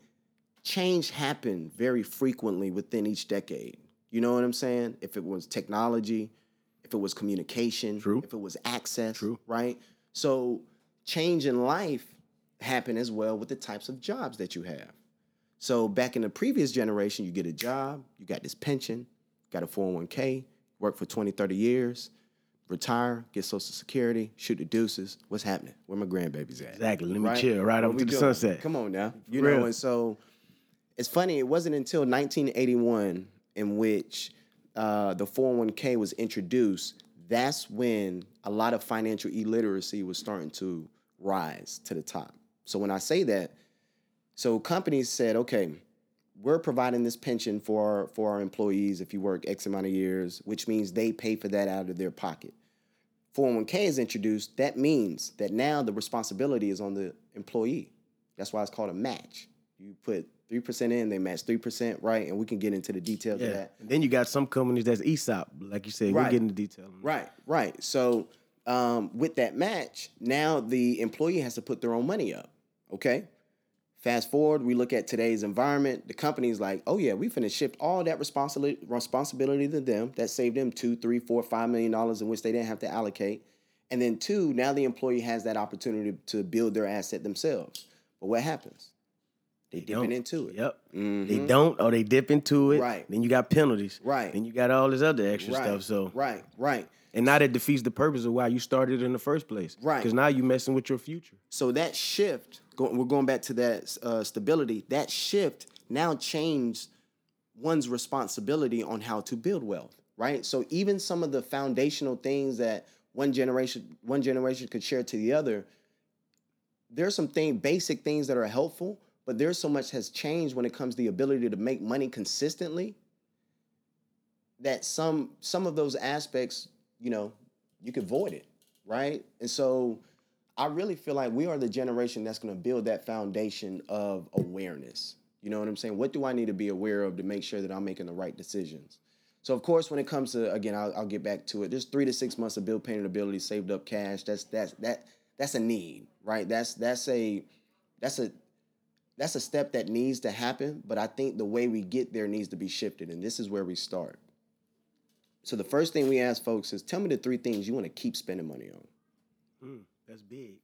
change happened very frequently within each decade. You know what I'm saying? If it was technology, if it was communication, True. If it was access, True. Right? So change in life happened as well with the types of jobs that you have. So back in the previous generation, you get a job, you got this pension, got a four oh one k, work for twenty, thirty years, retire, get Social Security, shoot the deuces. What's happening? Where my grandbabies at? Exactly. Let me right? chill right over to the doing? sunset. Come on now. You Real. know, and so it's funny. It wasn't until nineteen eighty-one in which uh, the four oh one k was introduced. That's when a lot of financial illiteracy was starting to rise to the top. So when I say that, so companies said, okay, we're providing this pension for our, for our employees if you work X amount of years, which means they pay for that out of their pocket. four oh one k is introduced. That means that now the responsibility is on the employee. That's why it's called a match. You put three percent in, they match three percent, right? And we can get into the details yeah. of that. And then you got some companies that's ESOP, like you said. Right. We'll get into detail. Right, right. So um, with that match, now the employee has to put their own money up, okay? Fast forward, we look at today's environment. The company's like, oh, yeah, we finna shift all that responsibility responsibility to them. That saved them two, three, four, five million dollars in which they didn't have to allocate. And then two, now the employee has that opportunity to build their asset themselves. But what happens? They, they dip it into it. Yep. Mm-hmm. They don't or they dip into it. Right. Then you got penalties. Right. Then you got all this other extra right. stuff. So Right, right. And now that defeats the purpose of why you started in the first place. Right. Because now you're messing with your future. So that shift... We're going back to that uh, stability. That shift now changed one's responsibility on how to build wealth, right? So even some of the foundational things that one generation one generation could share to the other, there's some thing, basic things that are helpful, but there's so much has changed when it comes to the ability to make money consistently that some some of those aspects, you know, you could void it, right? And so... I really feel like we are the generation that's going to build that foundation of awareness. You know what I'm saying? What do I need to be aware of to make sure that I'm making the right decisions? So, of course, when it comes to, again, I'll, I'll get back to it. There's three to six months of bill payment ability, saved up cash. That's that's that that's a need, right? That's that's a that's a that's a step that needs to happen. But I think the way we get there needs to be shifted, and this is where we start. So the first thing we ask folks is, tell me the three things you want to keep spending money on. Mm. That's big.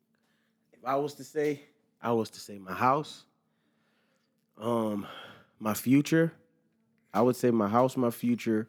If I was to say, I was to say my house, um, my future. I would say my house, my future.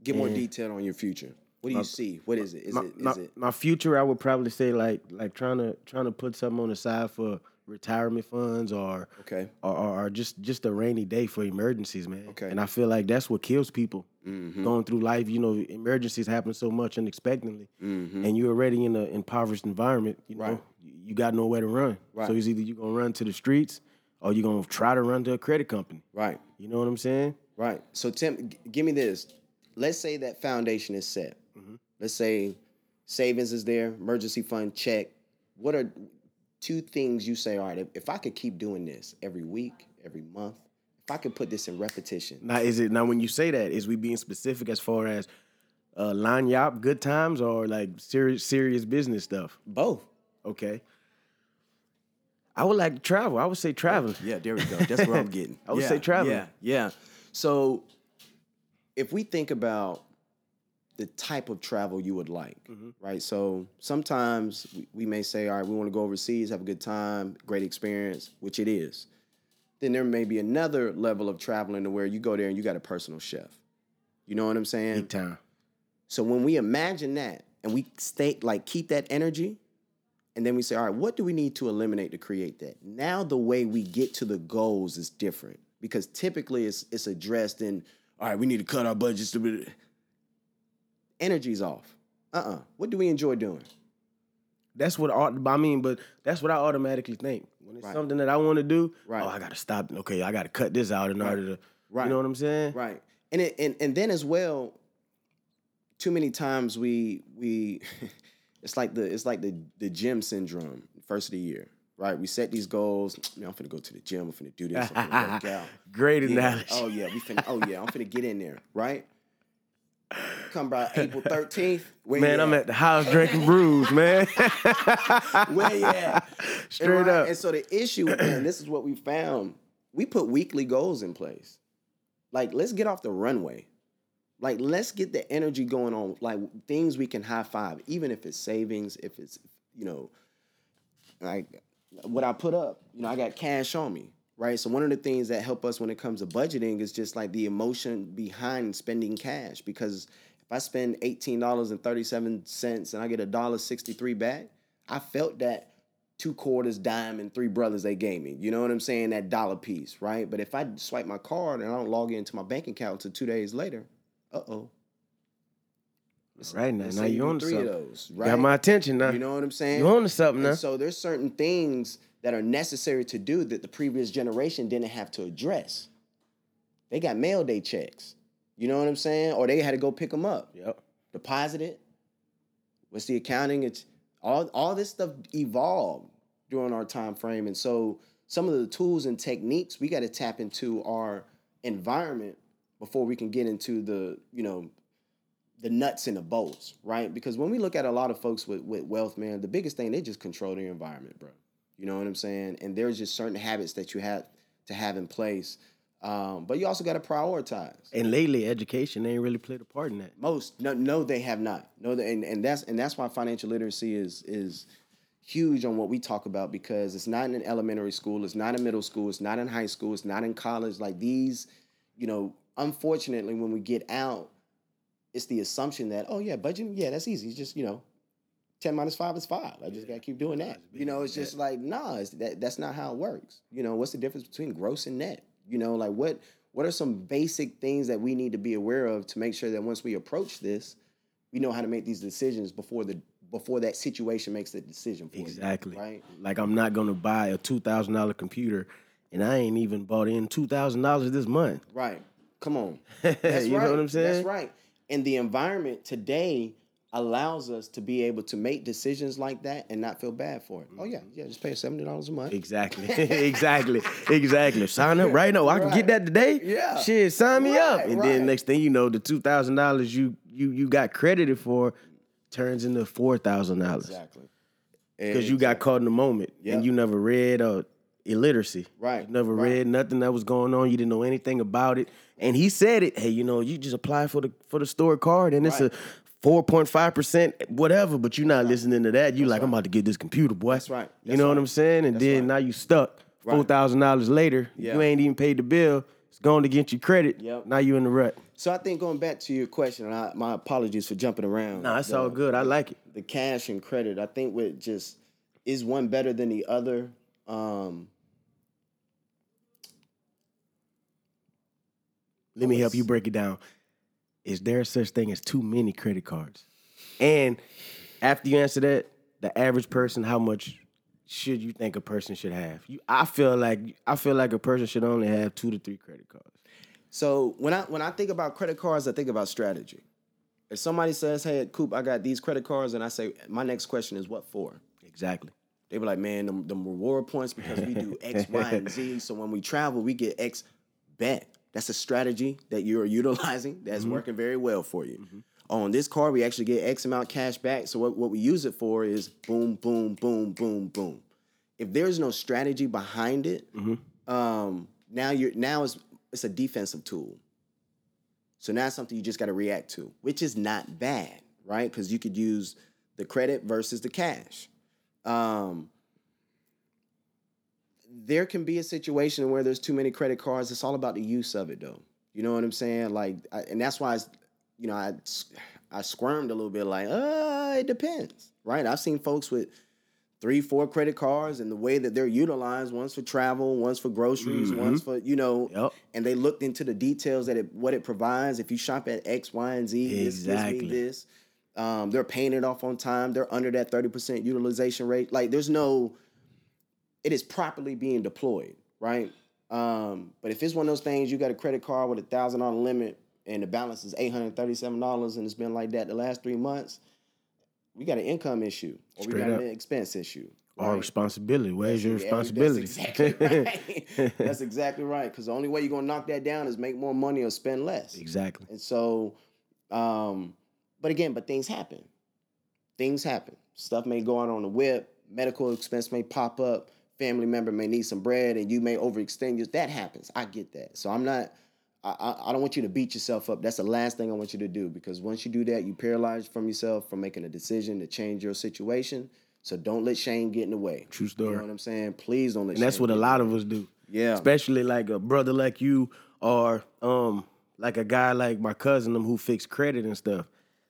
Get more detail on your future. What do my, you see? What is it? Is my, it? Is my, it? My future, I would probably say like like trying to trying to put something on the side for retirement funds or okay or, or just just a rainy day for emergencies, man. Okay. And I feel like that's what kills people. Mm-hmm. Going through life, you know, emergencies happen so much unexpectedly, mm-hmm. and you're already in an impoverished environment. You know, right. you got nowhere to run. Right. So it's either you're gonna run to the streets or you're gonna try to run to a credit company. Right. You know what I'm saying? Right. So Tim, g- give me this. Let's say that foundation is set. Mm-hmm. Let's say savings is there, emergency fund check. What are two things you say? All right, if, if I could keep doing this every week, every month. If I could put this in repetition. Now, is it now when you say that, is we being specific as far as Uh, line yop, good times, or like serious serious business stuff? Both. Okay. I would like to travel. I would say traveling. Yeah, there we go. That's where I'm getting. I would yeah, say traveling. Yeah, yeah. So if we think about the type of travel you would like, mm-hmm. right? So sometimes we may say, all right, we want to go overseas, have a good time, great experience, which it is. Then there may be another level of traveling to where you go there and you got a personal chef. You know what I'm saying? Big time. So when we imagine that and we stay like keep that energy, and then we say, all right, what do we need to eliminate to create that? Now the way we get to the goals is different, because typically it's it's addressed in, all right, we need to cut our budgets. To Energy's off. Uh-uh. What do we enjoy doing? That's what I mean, but that's what I automatically think when it's right. something that I want to do. Right. Oh, I gotta stop. Okay, I gotta cut this out in right. order to. Right. You know what I'm saying? Right. And it, and and then as well. Too many times we we it's like the it's like the the gym syndrome first of the year, right? We set these goals. Man, I'm finna go to the gym. I'm finna do this. I'm finna work out. Great yeah. analogy. Oh yeah, we finna. Oh yeah, I'm finna get in there, right? Come by April thirteenth. Man, I'm at? at the house drinking brews, man. Where you at? Straight and up. And so the issue, and this is what we found: we put weekly goals in place. Like, let's get off the runway. Like, let's get the energy going on, like, things we can high-five, even if it's savings, if it's, you know, like, what I put up, you know, I got cash on me, right? So one of the things that help us when it comes to budgeting is just, like, the emotion behind spending cash, because if I spend eighteen dollars and thirty-seven cents and I get one dollar and sixty-three cents back, I felt that two quarters, dime, and three brothers they gave me. You know what I'm saying? That dollar piece, right? But if I swipe my card and I don't log into my bank account until two days later, uh-oh. Right now, now you own three of those, right? Got my attention now. You know what I'm saying? You own something now. And so there's certain things that are necessary to do that the previous generation didn't have to address. They got mail day checks. You know what I'm saying? Or they had to go pick them up. Yep. Deposit it. What's the accounting? It's all all this stuff evolved during our time frame. And so some of the tools and techniques we got to tap into our environment before we can get into the, you know, the nuts and the bolts, right? Because when we look at a lot of folks with, with wealth, man, the biggest thing, they just control their environment, bro. You know what I'm saying? And there's just certain habits that you have to have in place. Um, but you also got to prioritize. And lately, education ain't really played a part in that. Most. No, no, they have not. No, they, and, and that's and that's why financial literacy is is huge on what we talk about, because it's not in an elementary school, it's not in middle school, it's not in high school, it's not in college. Like these, you know, unfortunately, when we get out, it's the assumption that, oh, yeah, budgeting, yeah, that's easy. It's just, you know, ten minus five is five. I just got to keep doing that. You know, it's just like, nah, it's, that, that's not how it works. You know, what's the difference between gross and net? You know, like what what are some basic things that we need to be aware of to make sure that once we approach this, we know how to make these decisions before the before that situation makes the decision for you. Exactly. Right? Like, I'm not going to buy a two thousand dollars computer, and I ain't even bought in two thousand dollars this month. Right. Come on. That's you right. know what I'm saying? That's right. And the environment today allows us to be able to make decisions like that and not feel bad for it. Mm-hmm. Oh, yeah. Yeah, just pay seventy dollars a month. Exactly. exactly. exactly. Sign up right now. I right. can get that today. Yeah. Shit, sign me right. up. And right. then next thing you know, the two thousand dollars you you you got credited for turns into four thousand dollars. Exactly. Because exactly. you got caught in the moment yep. and you never read or illiteracy. Right. You never right. read nothing that was going on. You didn't know anything about it. And he said it, hey, you know, you just apply for the for the store card and right. it's a four point five percent whatever, but you're not right. listening to that. You're That's like, right. I'm about to get this computer, boy. That's right. That's you know right. what I'm saying? And That's then right. now you stuck. Right. four thousand dollars later, yeah. you ain't even paid the bill. It's going to get you credit. Yep. Now you in the rut. So I think going back to your question, and I, my apologies for jumping around. No, it's the, all good. I like it. The cash and credit, I think with just, is one better than the other? Um Let me help you break it down. Is there such thing as too many credit cards? And after you answer that, the average person, how much should you think a person should have? You, I feel like I feel like a person should only have two to three credit cards. So when I when I think about credit cards, I think about strategy. If somebody says, "Hey, Coop, I got these credit cards," and I say, "My next question is what for?" Exactly. They were like, "Man, them, them reward points because we do X, Y, and Z. So when we travel, we get X bet." That's a strategy that you're utilizing that's mm-hmm. working very well for you. Mm-hmm. on this card, we actually get X amount cash back. So what, what we use it for is boom, boom, boom, boom, boom. If there's no strategy behind it, mm-hmm. um, now you're now it's it's a defensive tool. So now it's something you just got to react to, which is not bad, right? Because you could use the credit versus the cash. Um, there can be a situation where there's too many credit cards. It's all about the use of it, though. You know what I'm saying? Like, I, and that's why, I, you know, I, I squirmed a little bit like, uh, it depends, right? I've seen folks with three, four credit cards and the way that they're utilized, one's for travel, one's for groceries, mm-hmm. one's for, you know, yep. and they looked into the details that it, what it provides. If you shop at X, Y, and Z, exactly. this, this, this, um, they're paying it off on time. They're under that thirty percent utilization rate. Like, there's no, it is properly being deployed, right? Um, but if it's one of those things, you got a credit card with a one thousand dollars limit and the balance is eight hundred thirty-seven dollars and it's been like that the last three months, we got an income issue or Straight we got up. an expense issue. Right? Or responsibility. Where's your responsibility? That's exactly right. That's exactly right. Because the only way you're going to knock that down is make more money or spend less. Exactly. And so, um, but again, but things happen. Things happen. Stuff may go out on the whip. Medical expense may pop up. Family member may need some bread and you may overextend yours. That happens. I get that. So I'm not, I, I don't want you to beat yourself up. That's the last thing I want you to do, because once you do that, you paralyze from yourself from making a decision to change your situation. So don't let shame get in the way. True story. You know what I'm saying? Please don't let and shame. And that's what a lot of us do. Yeah. Especially like a brother like you or um like a guy like my cousin who fixed credit and stuff.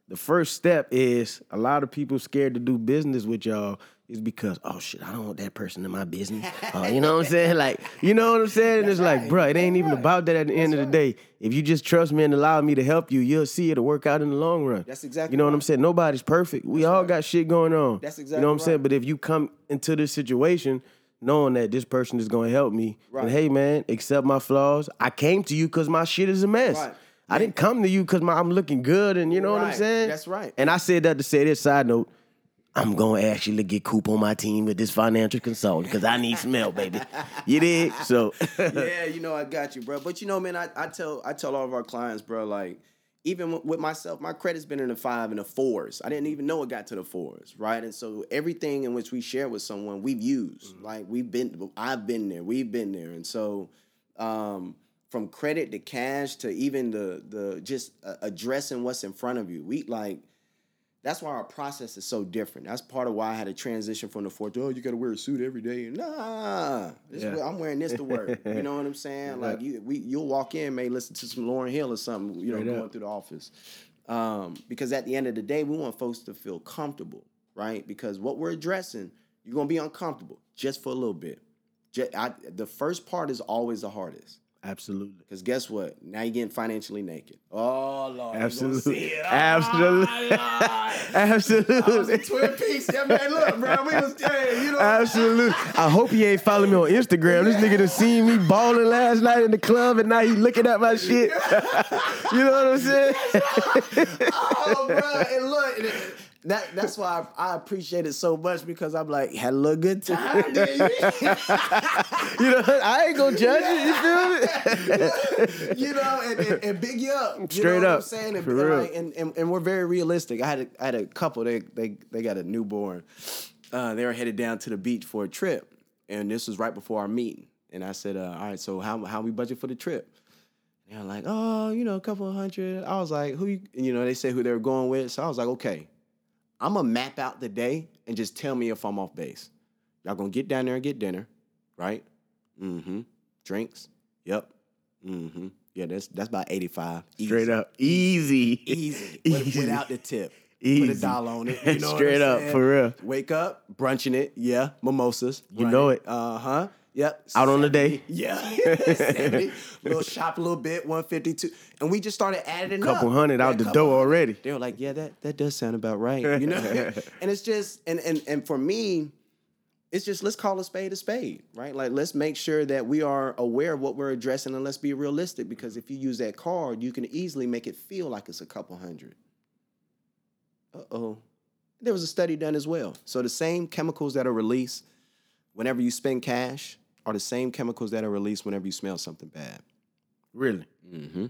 The first step is a lot of people scared to do business with y'all is because, oh, shit, I don't want that person in my business. Uh, you know what I'm saying? Like, you know what I'm saying? And it's right. like, bro, it ain't even right. about that at the That's end of right. the day. If you just trust me and allow me to help you, you'll see it'll work out in the long run. That's exactly You know right. what I'm saying? Nobody's perfect. We That's all right. got shit going on. That's exactly You know what I'm right. saying? But if you come into this situation knowing that this person is going to help me, right. and hey, man, accept my flaws. I came to you because my shit is a mess. Right. I didn't come to you because I'm looking good and you know right. what I'm saying? That's right. And I said that to say this side note. I'm going to actually get Coop on my team with this financial consultant because I need some help, baby. You did? So. Yeah, you know, I got you, bro. But, you know, man, I, I tell I tell all of our clients, bro, like, even with myself, my credit's been in the five and the fours. I didn't even know it got to the fours, right? And so everything in which we share with someone, we've used. Mm-hmm. Like, we've been, I've been there. We've been there. And so um, from credit to cash to even the the just uh, addressing what's in front of you, we, like, that's why our process is so different. That's part of why I had to transition from the fourth, oh, you got to wear a suit every day. Nah, this yeah. is, I'm wearing this to work. You know what I'm saying? Like, you, we, you'll walk in, may listen to some Lauryn Hill or something, you know, right going up. Through the office. Um, because at the end of the day, we want folks to feel comfortable, right? Because what we're addressing, you're going to be uncomfortable just for a little bit. Just, I, the first part is always the hardest. Absolutely. Because guess what? Now you're getting financially naked. Oh, Lord. Absolutely. See it. Oh, Absolutely. Lord. Absolutely. I was in Twin Peaks. Yeah, man, look, bro. We was, yeah, you know. Absolutely. I hope he ain't following me on Instagram. This nigga done seen me balling last night in the club, and now he looking at my shit. You know what I'm saying? Oh, bro. And look. And it, That that's why I, I appreciate it so much, because I'm like, had a little good time. You know, I ain't gonna judge it. You feel me? You know, and, and, and big you up. You Straight know what up. I'm saying? And, For and, real. Like, and, and and we're very realistic. I had a, I had a couple. They they they got a newborn. Uh, they were headed down to the beach for a trip, and this was right before our meeting. And I said, uh, all right, so how how we budget for the trip? And they're like, oh, you know, a couple hundred. I was like, who? You, you know, they said who they were going with. So I was like, okay. I'm going to map out the day and just tell me if I'm off base. Y'all going to get down there and get dinner, right? Mm-hmm. Drinks. Yep. Mm-hmm. Yeah, that's that's about eighty-five. Easy. Straight up. Easy. Easy. Easy. Without the tip. Easy. Put a dollar on it. You know Straight up, saying? For real. Wake up, brunching it. Yeah. Mimosas. You know it. it. Uh-huh. Yep. Out seventy. On the day. Yeah. seventy. Little shop a little bit, one fifty-two. And we just started adding it up. Couple hundred out the door already. They were like, yeah, that that does sound about right. You know? And it's just, and, and and for me, it's just, let's call a spade a spade, right? Like, let's make sure that we are aware of what we're addressing, and let's be realistic, because if you use that card, you can easily make it feel like it's a couple hundred. Uh-oh. There was a study done as well. So the same chemicals that are released whenever you spend cash are the same chemicals that are released whenever you smell something bad. Really? Mm-hmm.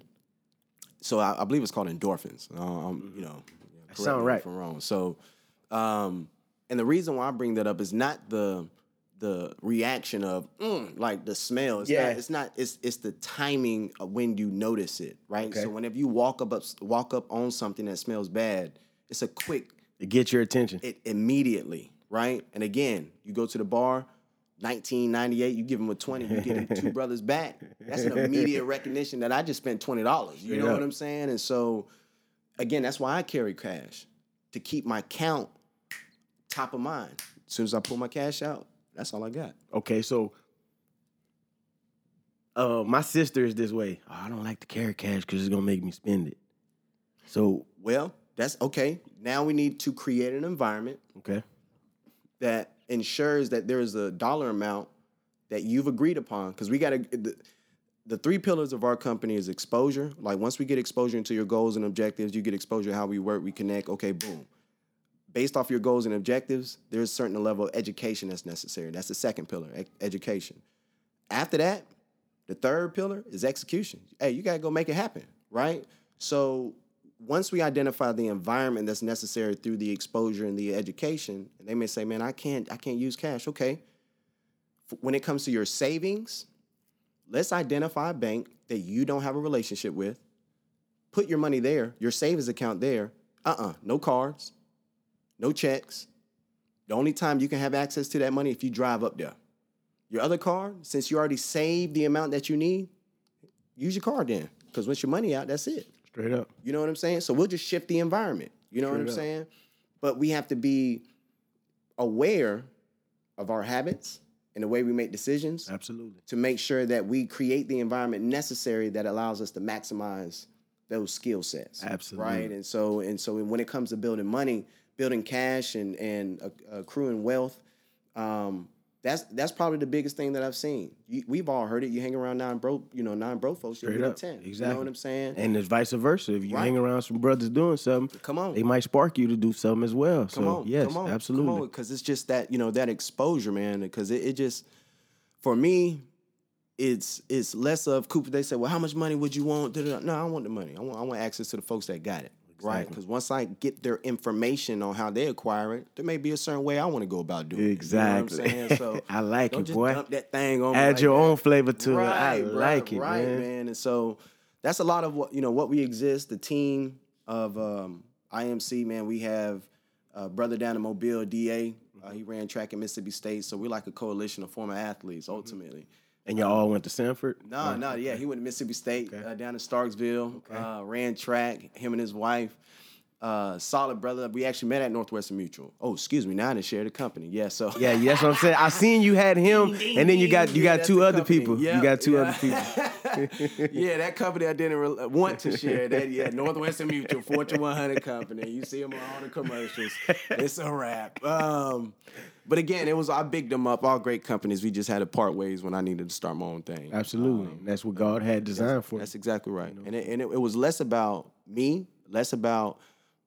So I, I believe it's called endorphins. Um, you know, that sounds right. If I'm wrong. So, um, and the reason why I bring that up is not the the reaction of mm, like the smell. It's yeah. not. It's not. It's it's the timing of when you notice it, right? Okay. So whenever you walk up, up walk up on something that smells bad, it's a quick. It gets your attention. It immediately, right? And again, you go to the bar. nineteen ninety-eight, you give him a twenty, you get him two brothers back. That's an immediate recognition that I just spent twenty dollars. You know yeah. what I'm saying? And so, again, that's why I carry cash, to keep my count top of mind. As soon as I pull my cash out, that's all I got. Okay, so uh, my sister is this way. Oh, I don't like to carry cash because it's going to make me spend it. So, well, that's okay. Now we need to create an environment okay. that ensures that there is a dollar amount that you've agreed upon, because we got to the, the three pillars of our company is exposure. Like once we get exposure into your goals and objectives, you get exposure how we work, we connect. Okay, boom. Based off your goals and objectives, there's a certain level of education that's necessary. That's the second pillar, e- education. After that, the third pillar is execution. Hey, you got to go make it happen, right? So once we identify the environment that's necessary through the exposure and the education, and they may say, man, I can't I can't use cash. Okay. When it comes to your savings, let's identify a bank that you don't have a relationship with. Put your money there, your savings account there. Uh-uh, no cards, no checks. The only time you can have access to that money if you drive up there. Your other card, since you already saved the amount that you need, use your card then, because once your money out, that's it. Straight up. You know what I'm saying? So we'll just shift the environment. You know Straight what I'm up. saying? But we have to be aware of our habits and the way we make decisions. Absolutely. To make sure that we create the environment necessary that allows us to maximize those skill sets. Absolutely. Right? And so and so when it comes to building money, building cash and, and accruing wealth, um, that's that's probably the biggest thing that I've seen. You, we've all heard it. You hang around nine broke, you know, nine broke folks, you'll be at ten. Exactly. You know what I'm saying? And it's vice versa. If you right. hang around some brothers doing something, come on, they might spark you to do something as well. Come so, on, yes, come on, absolutely. Because it's just that, you know, that exposure, man. Because it, it just, for me, it's it's less of Cooper. They say, well, how much money would you want? No, I don't want the money. I want I want access to the folks that got it. Right, because once I get their information on how they acquire it, there may be a certain way I want to go about doing it. Exactly. You know what I'm saying? So I like it, boy. Don't just dump that thing on me. Add your own flavor to it. I like it, man. Right, man. And so that's a lot of what, you know, what we exist. The team of um, I M C, man, we have a brother down in Mobile, D A. Uh, he ran track at Mississippi State. So we're like a coalition of former athletes, ultimately. Mm-hmm. And y'all all went to Samford? No, nah, no, nah, yeah. He went to Mississippi State, okay. uh, down in Starksville, okay. uh, ran track, him and his wife. Uh, solid brother. We actually met at Northwestern Mutual. Oh, excuse me, now I didn't share the company. Yeah, so. Yeah, yeah, that's what I'm saying. I seen you had him, and then you got you yeah, got two other company. people. Yep. You got two yeah. other people. Yeah, that company I didn't re- want to share. That yeah, Northwestern Mutual, Fortune one hundred company. You see them on all the commercials. It's a wrap. Um, but again, it was I bigged them up. All great companies. We just had to part ways when I needed to start my own thing. Absolutely, um, that's what God had designed for. That's exactly right. You know? And it, and it, it was less about me, less about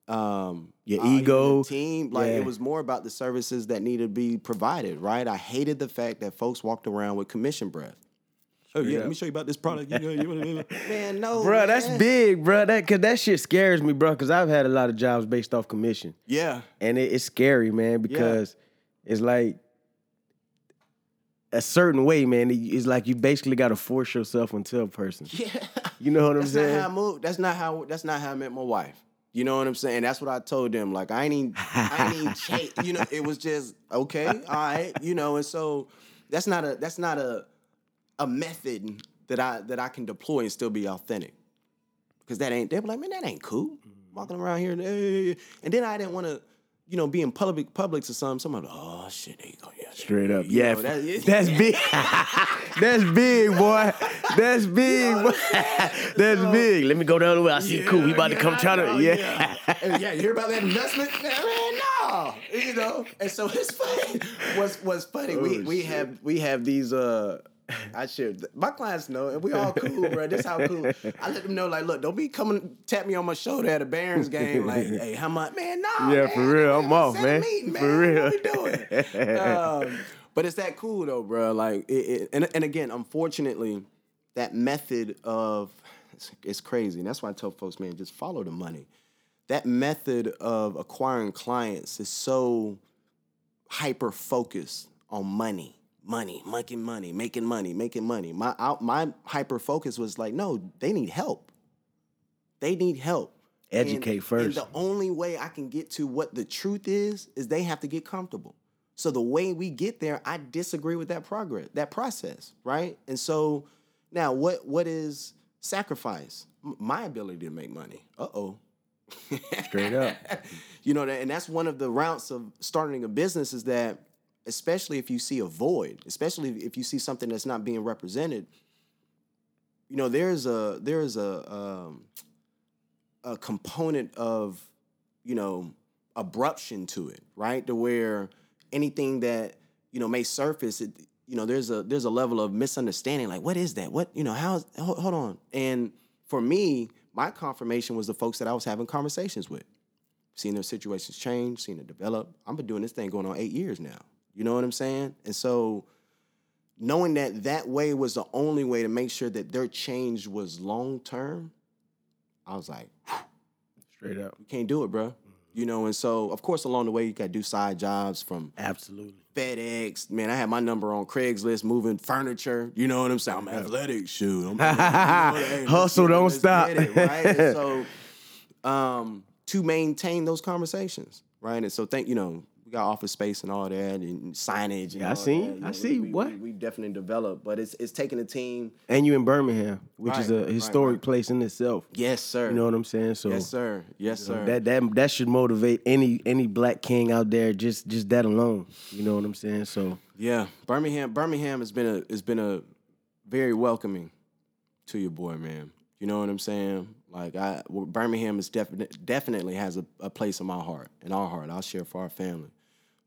Um, your ego, uh, team, like yeah. it was more about the services that needed to be provided, right? I hated the fact that folks walked around with commission breath. Oh yeah, yeah. Let me show you about this product. You know, you man, no, bro, that's big, bro. That cause that shit scares me, bro. Cause I've had a lot of jobs based off commission. Yeah, and it, it's scary, man, because yeah. it's like a certain way, man. It's like you basically got to force yourself into a person. Yeah, you know what that's I'm saying. That's not how I moved. That's not how. That's not how I met my wife. You know what I'm saying? That's what I told them. Like, I ain't even, I ain't even chase, you know, it was just, okay, all right, you know, and so that's not a, that's not a, a method that I, that I can deploy and still be authentic. Cause that ain't, they were like, man, that ain't cool. Walking around here. Hey. And then I didn't want to, you know, be in public, Publix or something. Somebody, oh shit, there you go. Yeah, straight up, yeah. Know, that, that's big. That's big, boy. That's big. You know that's so, big. Let me go the other way. I see yeah, cool. We about yeah, to come try to. Yeah. Yeah. Yeah. You hear about that investment? Man, no. You know. And so it's funny. What's What's funny? Oh, we we shit. have we have these. Uh, I should. My clients know, and we all cool, bro. This how cool. I let them know, like, look, don't be coming tap me on my shoulder at a Barons game, like, hey, how much, man? Nah, yeah, man, for real, I'm off, man. Meeting, man. For real, what we doing? um, but it's that cool though, bro. Like, it, it, and and again, unfortunately, that method of It's, it's crazy. And that's why I tell folks, man, just follow the money. That method of acquiring clients is so hyper-focused on money, money, making money, making money, making money. My I, my hyper-focus was like, no, they need help. They need help. Educate and, first. And the only way I can get to what the truth is, is they have to get comfortable. So the way we get there, I disagree with that progress, that process, right? And so now what what is sacrifice? M- my ability to make money. Uh-oh. Straight up. You know, and that's one of the routes of starting a business is that, especially if you see a void, especially if you see something that's not being represented, you know, there's a there's a um, a component of, you know, abruption to it, right? To where anything that, you know, may surface, it, you know, there's a there's a level of misunderstanding. Like, what is that? What, you know, how, is, hold, hold on. And for me, my confirmation was the folks that I was having conversations with, seeing their situations change, seeing it develop. I've been doing this thing going on eight years now. You know what I'm saying? And so knowing that that way was the only way to make sure that their change was long-term, I was like, straight up. You can't do it, bro. You know, and so, of course, along the way, you got to do side jobs from absolutely FedEx. Man, I had my number on Craigslist, moving furniture. You know what I'm saying? I'm athletic, shoot. I'm athletic, you know, hustle, don't stop. It, right? And so, um, to maintain those conversations, right? And so, thank you know, we got office space and all that and signage. And yeah, I see. That, you know, I see. We, what? We, we definitely developed, but it's it's taking a team. And you in Birmingham, which right, is a historic right, right. place in itself. Yes, sir. You know what I'm saying? So yes, sir. Yes, sir. Know, that that that should motivate any any black king out there. Just just that alone. You know what I'm saying? So yeah, Birmingham. Birmingham has been a has been a very welcoming to your boy, man. You know what I'm saying? Like I, well, Birmingham is definitely definitely has a, a place in my heart, in our heart. I'll share for our family.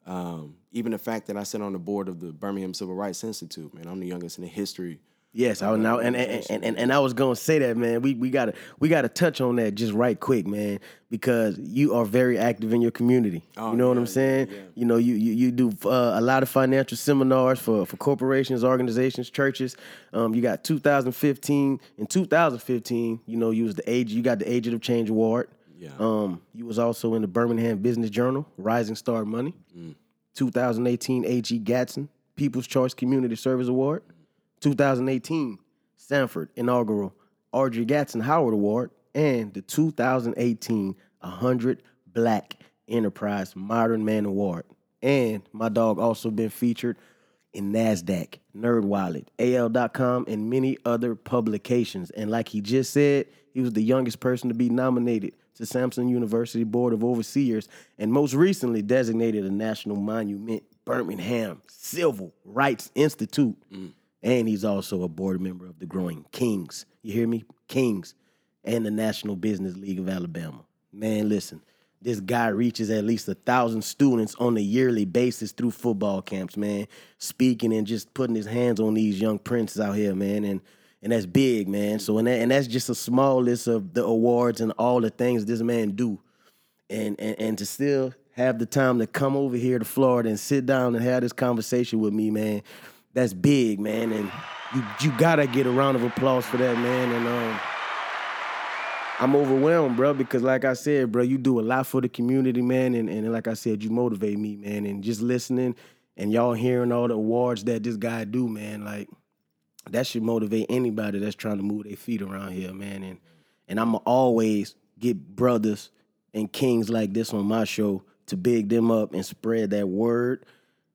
Um, even the fact that I sit on the board of the Birmingham Civil Rights Institute, man, I'm the youngest in the history. Yes, I know, and and, and and and I was gonna say that, man. We we gotta we gotta touch on that just right quick, man, because you are very active in your community. Oh, you know yeah, what I'm saying? Yeah, yeah. You know, you you you do uh, a lot of financial seminars for, for corporations, organizations, churches. Um, you got two thousand fifteen in two thousand fifteen. You know, you was the age. You got the Agent of Change Award. Yeah. Um, you was also in the Birmingham Business Journal, Rising Star Money, mm. twenty eighteen H E Gadsden People's Choice Community Service Award, twenty eighteen Samford Inaugural Audrey Gadsden Howard Award, and the two thousand eighteen one hundred Black Enterprise Modern Man Award. And my dog also been featured in NASDAQ, NerdWallet, A L dot com, and many other publications. And like he just said, he was the youngest person to be nominated to Samson University Board of Overseers, and most recently designated a National Monument, Birmingham Civil Rights Institute. Mm. And he's also a board member of the Growing Kings. You hear me? Kings. And the National Business League of Alabama. Man, listen, this guy reaches at least a thousand students on a yearly basis through football camps, man, speaking and just putting his hands on these young princes out here, man, and And that's big, man. So and that, and that's just a small list of the awards and all the things this man do. And, and and to still have the time to come over here to Florida and sit down and have this conversation with me, man, that's big, man. And you you gotta get a round of applause for that, man. And um, I'm overwhelmed, bro, because like I said, bro, you do a lot for the community, man. And and like I said, you motivate me, man. And just listening and y'all hearing all the awards that this guy do, man, like. That should motivate anybody that's trying to move their feet around here, man. And and I'ma always get brothers and kings like this on my show to big them up and spread that word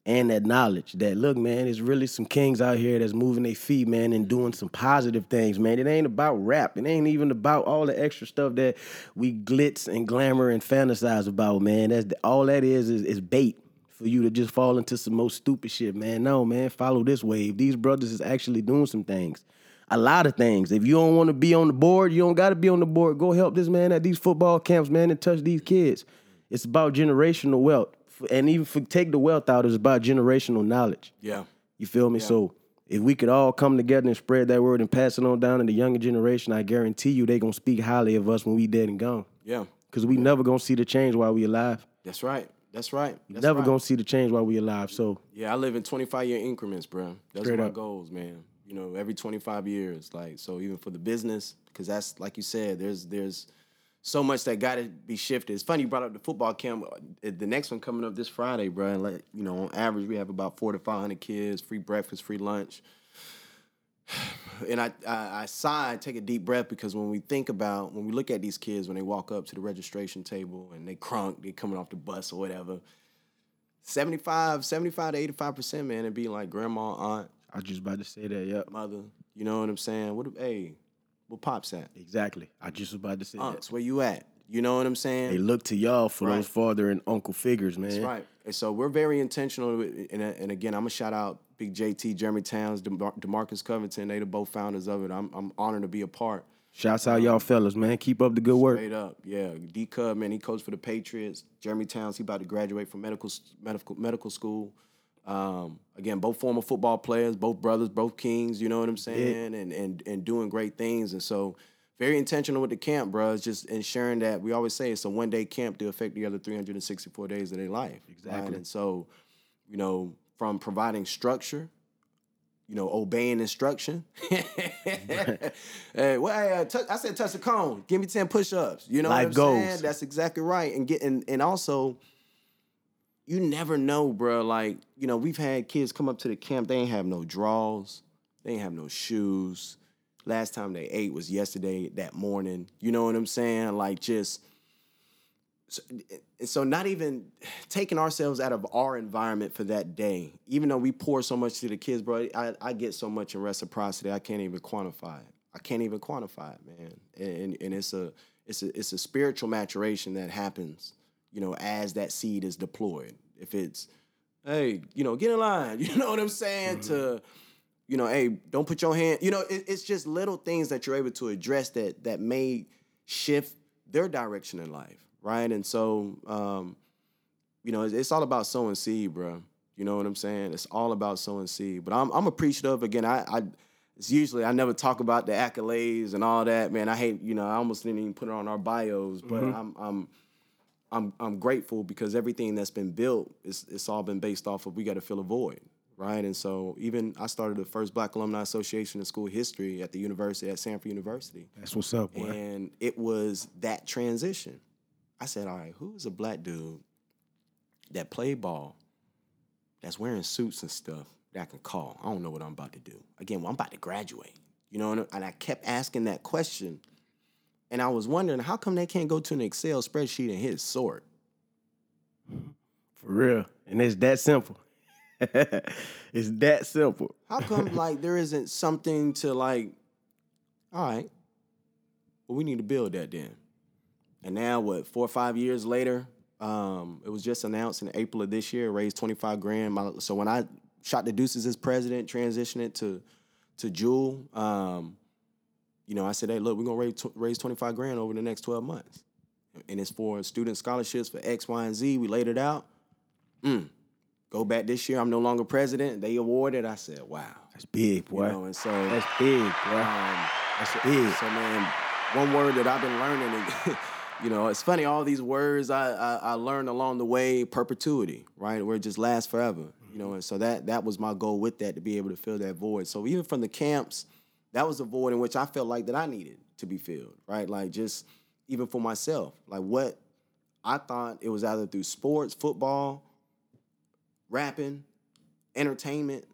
and that knowledge that, look, man, there's really some kings out here that's moving their feet, man, and doing some positive things, man. It ain't about rap. It ain't even about all the extra stuff that we glitz and glamour and fantasize about, man. That's the, all that is is, is bait. For you to just fall into some most stupid shit, man. No, man, follow this wave. These brothers is actually doing some things. A lot of things. If you don't want to be on the board, you don't got to be on the board. Go help this man at these football camps, man, and touch these kids. It's about generational wealth. And even for, take the wealth out, it's about generational knowledge. Yeah. You feel me? Yeah. So if we could all come together and spread that word and pass it on down to the younger generation, I guarantee you they're going to speak highly of us when we dead and gone. Yeah. Because we never going to see the change while we alive. That's right. That's right. That's Never right. gonna see the change while we alive. So yeah, I live in twenty-five year increments, bro. That's Straight my up. goals, man. you know, every twenty-five years. Like, so even for the business, because that's, like you said, there's there's so much that got to be shifted. It's funny you brought up the football camp. The next one coming up this Friday, bro. And like, you know, on average, we have about four to five hundred kids, free breakfast, free lunch. And I, I, I sigh, take a deep breath, because when we think about, when we look at these kids, when they walk up to the registration table and they crunk, they coming off the bus or whatever, seventy-five to eighty-five percent, man, it'd be like grandma, aunt. I was just about to say that, yep. Mother, you know what I'm saying? What, hey, what pops at? Exactly. I just was about to say Aunts, that. Where you at? You know what I'm saying? They look to y'all for right. those father and uncle figures, man. That's right. And so we're very intentional. And, and again, I'm going to shout out Big J T, Jeremy Towns, DeMar- DeMarcus Covington. They the both founders of it. I'm, I'm honored to be a part. Shouts out y'all fellas, man. Keep up the good work. Straight up, yeah. D. Cub, man, he coached for the Patriots. Jeremy Towns, he about to graduate from medical medical medical school. Um, again, both former football players, both brothers, both kings. You know what I'm saying? Yeah. And and and doing great things. And so, very intentional with the camp, bro. It's just ensuring that we always say it's a one day camp to affect the other three hundred sixty-four days of their life. Exactly. Right? And so, you know, from providing structure, you know, obeying instruction. Right. Hey, well, hey, uh, touch, I said, touch the cone. Give me ten push-ups. You know Life what I'm goals. Saying? That's exactly right. And get and, and also, you never know, bro. Like, you know, we've had kids come up to the camp. They ain't have no draws. They ain't have no shoes. Last time they ate was yesterday, that morning. You know what I'm saying? Like, just... So, so not even taking ourselves out of our environment for that day, even though we pour so much to the kids, bro, I, I get so much in reciprocity. I can't even quantify it. I can't even quantify it, man. And and it's a it's a it's a spiritual maturation that happens, you know, as that seed is deployed. If it's, hey, you know, get in line, you know what I'm saying? Mm-hmm. To, you know, hey, don't put your hand. You know, it, it's just little things that you're able to address that that may shift their direction in life. Right, and so, um, you know, it's, it's all about sowing seed, bro. You know what I'm saying? It's all about sowing seed. But I'm I'm appreciative. Again, I, I it's usually I never talk about the accolades and all that, man. I hate, you know, I almost didn't even put it on our bios. But mm-hmm. I'm I'm I'm I'm grateful because everything that's been built, it's it's all been based off of we got to fill a void, right? And so even I started the first Black Alumni Association in school history at the university at Samford University. That's what's up, boy. And it was that transition. I said, all right, who's a black dude that play ball, that's wearing suits and stuff, that I can call? I don't know what I'm about to do. Again, well, I'm about to graduate. You know, and, and I kept asking that question. And I was wondering, how come they can't go to an Excel spreadsheet and hit sort? For real. And it's that simple. It's that simple. How come, like, there isn't something to, like, all right, well, we need to build that then. And now, what, four or five years later, um, it was just announced in April of this year, raised twenty-five grand. My, so when I shot the deuces as president, transitioned it to to Jewel, um, you know, I said, hey, look, we're going to raise t- raise twenty-five grand over the next twelve months. And it's for student scholarships for X, Y, and Z. We laid it out. Mm. Go back this year. I'm no longer president. They awarded. I said, wow. That's big, boy. You know, and so, That's big, boy. Um, That's big. So, man, one word that I've been learning is... You know, it's funny, all these words I, I, I learned along the way, perpetuity, right, where it just lasts forever, mm-hmm. you know, and so that that was my goal with that, to be able to fill that void. So even from the camps, that was a void in which I felt like that I needed to be filled, right, like just even for myself, like what I thought it was either through sports, football, rapping, entertainment,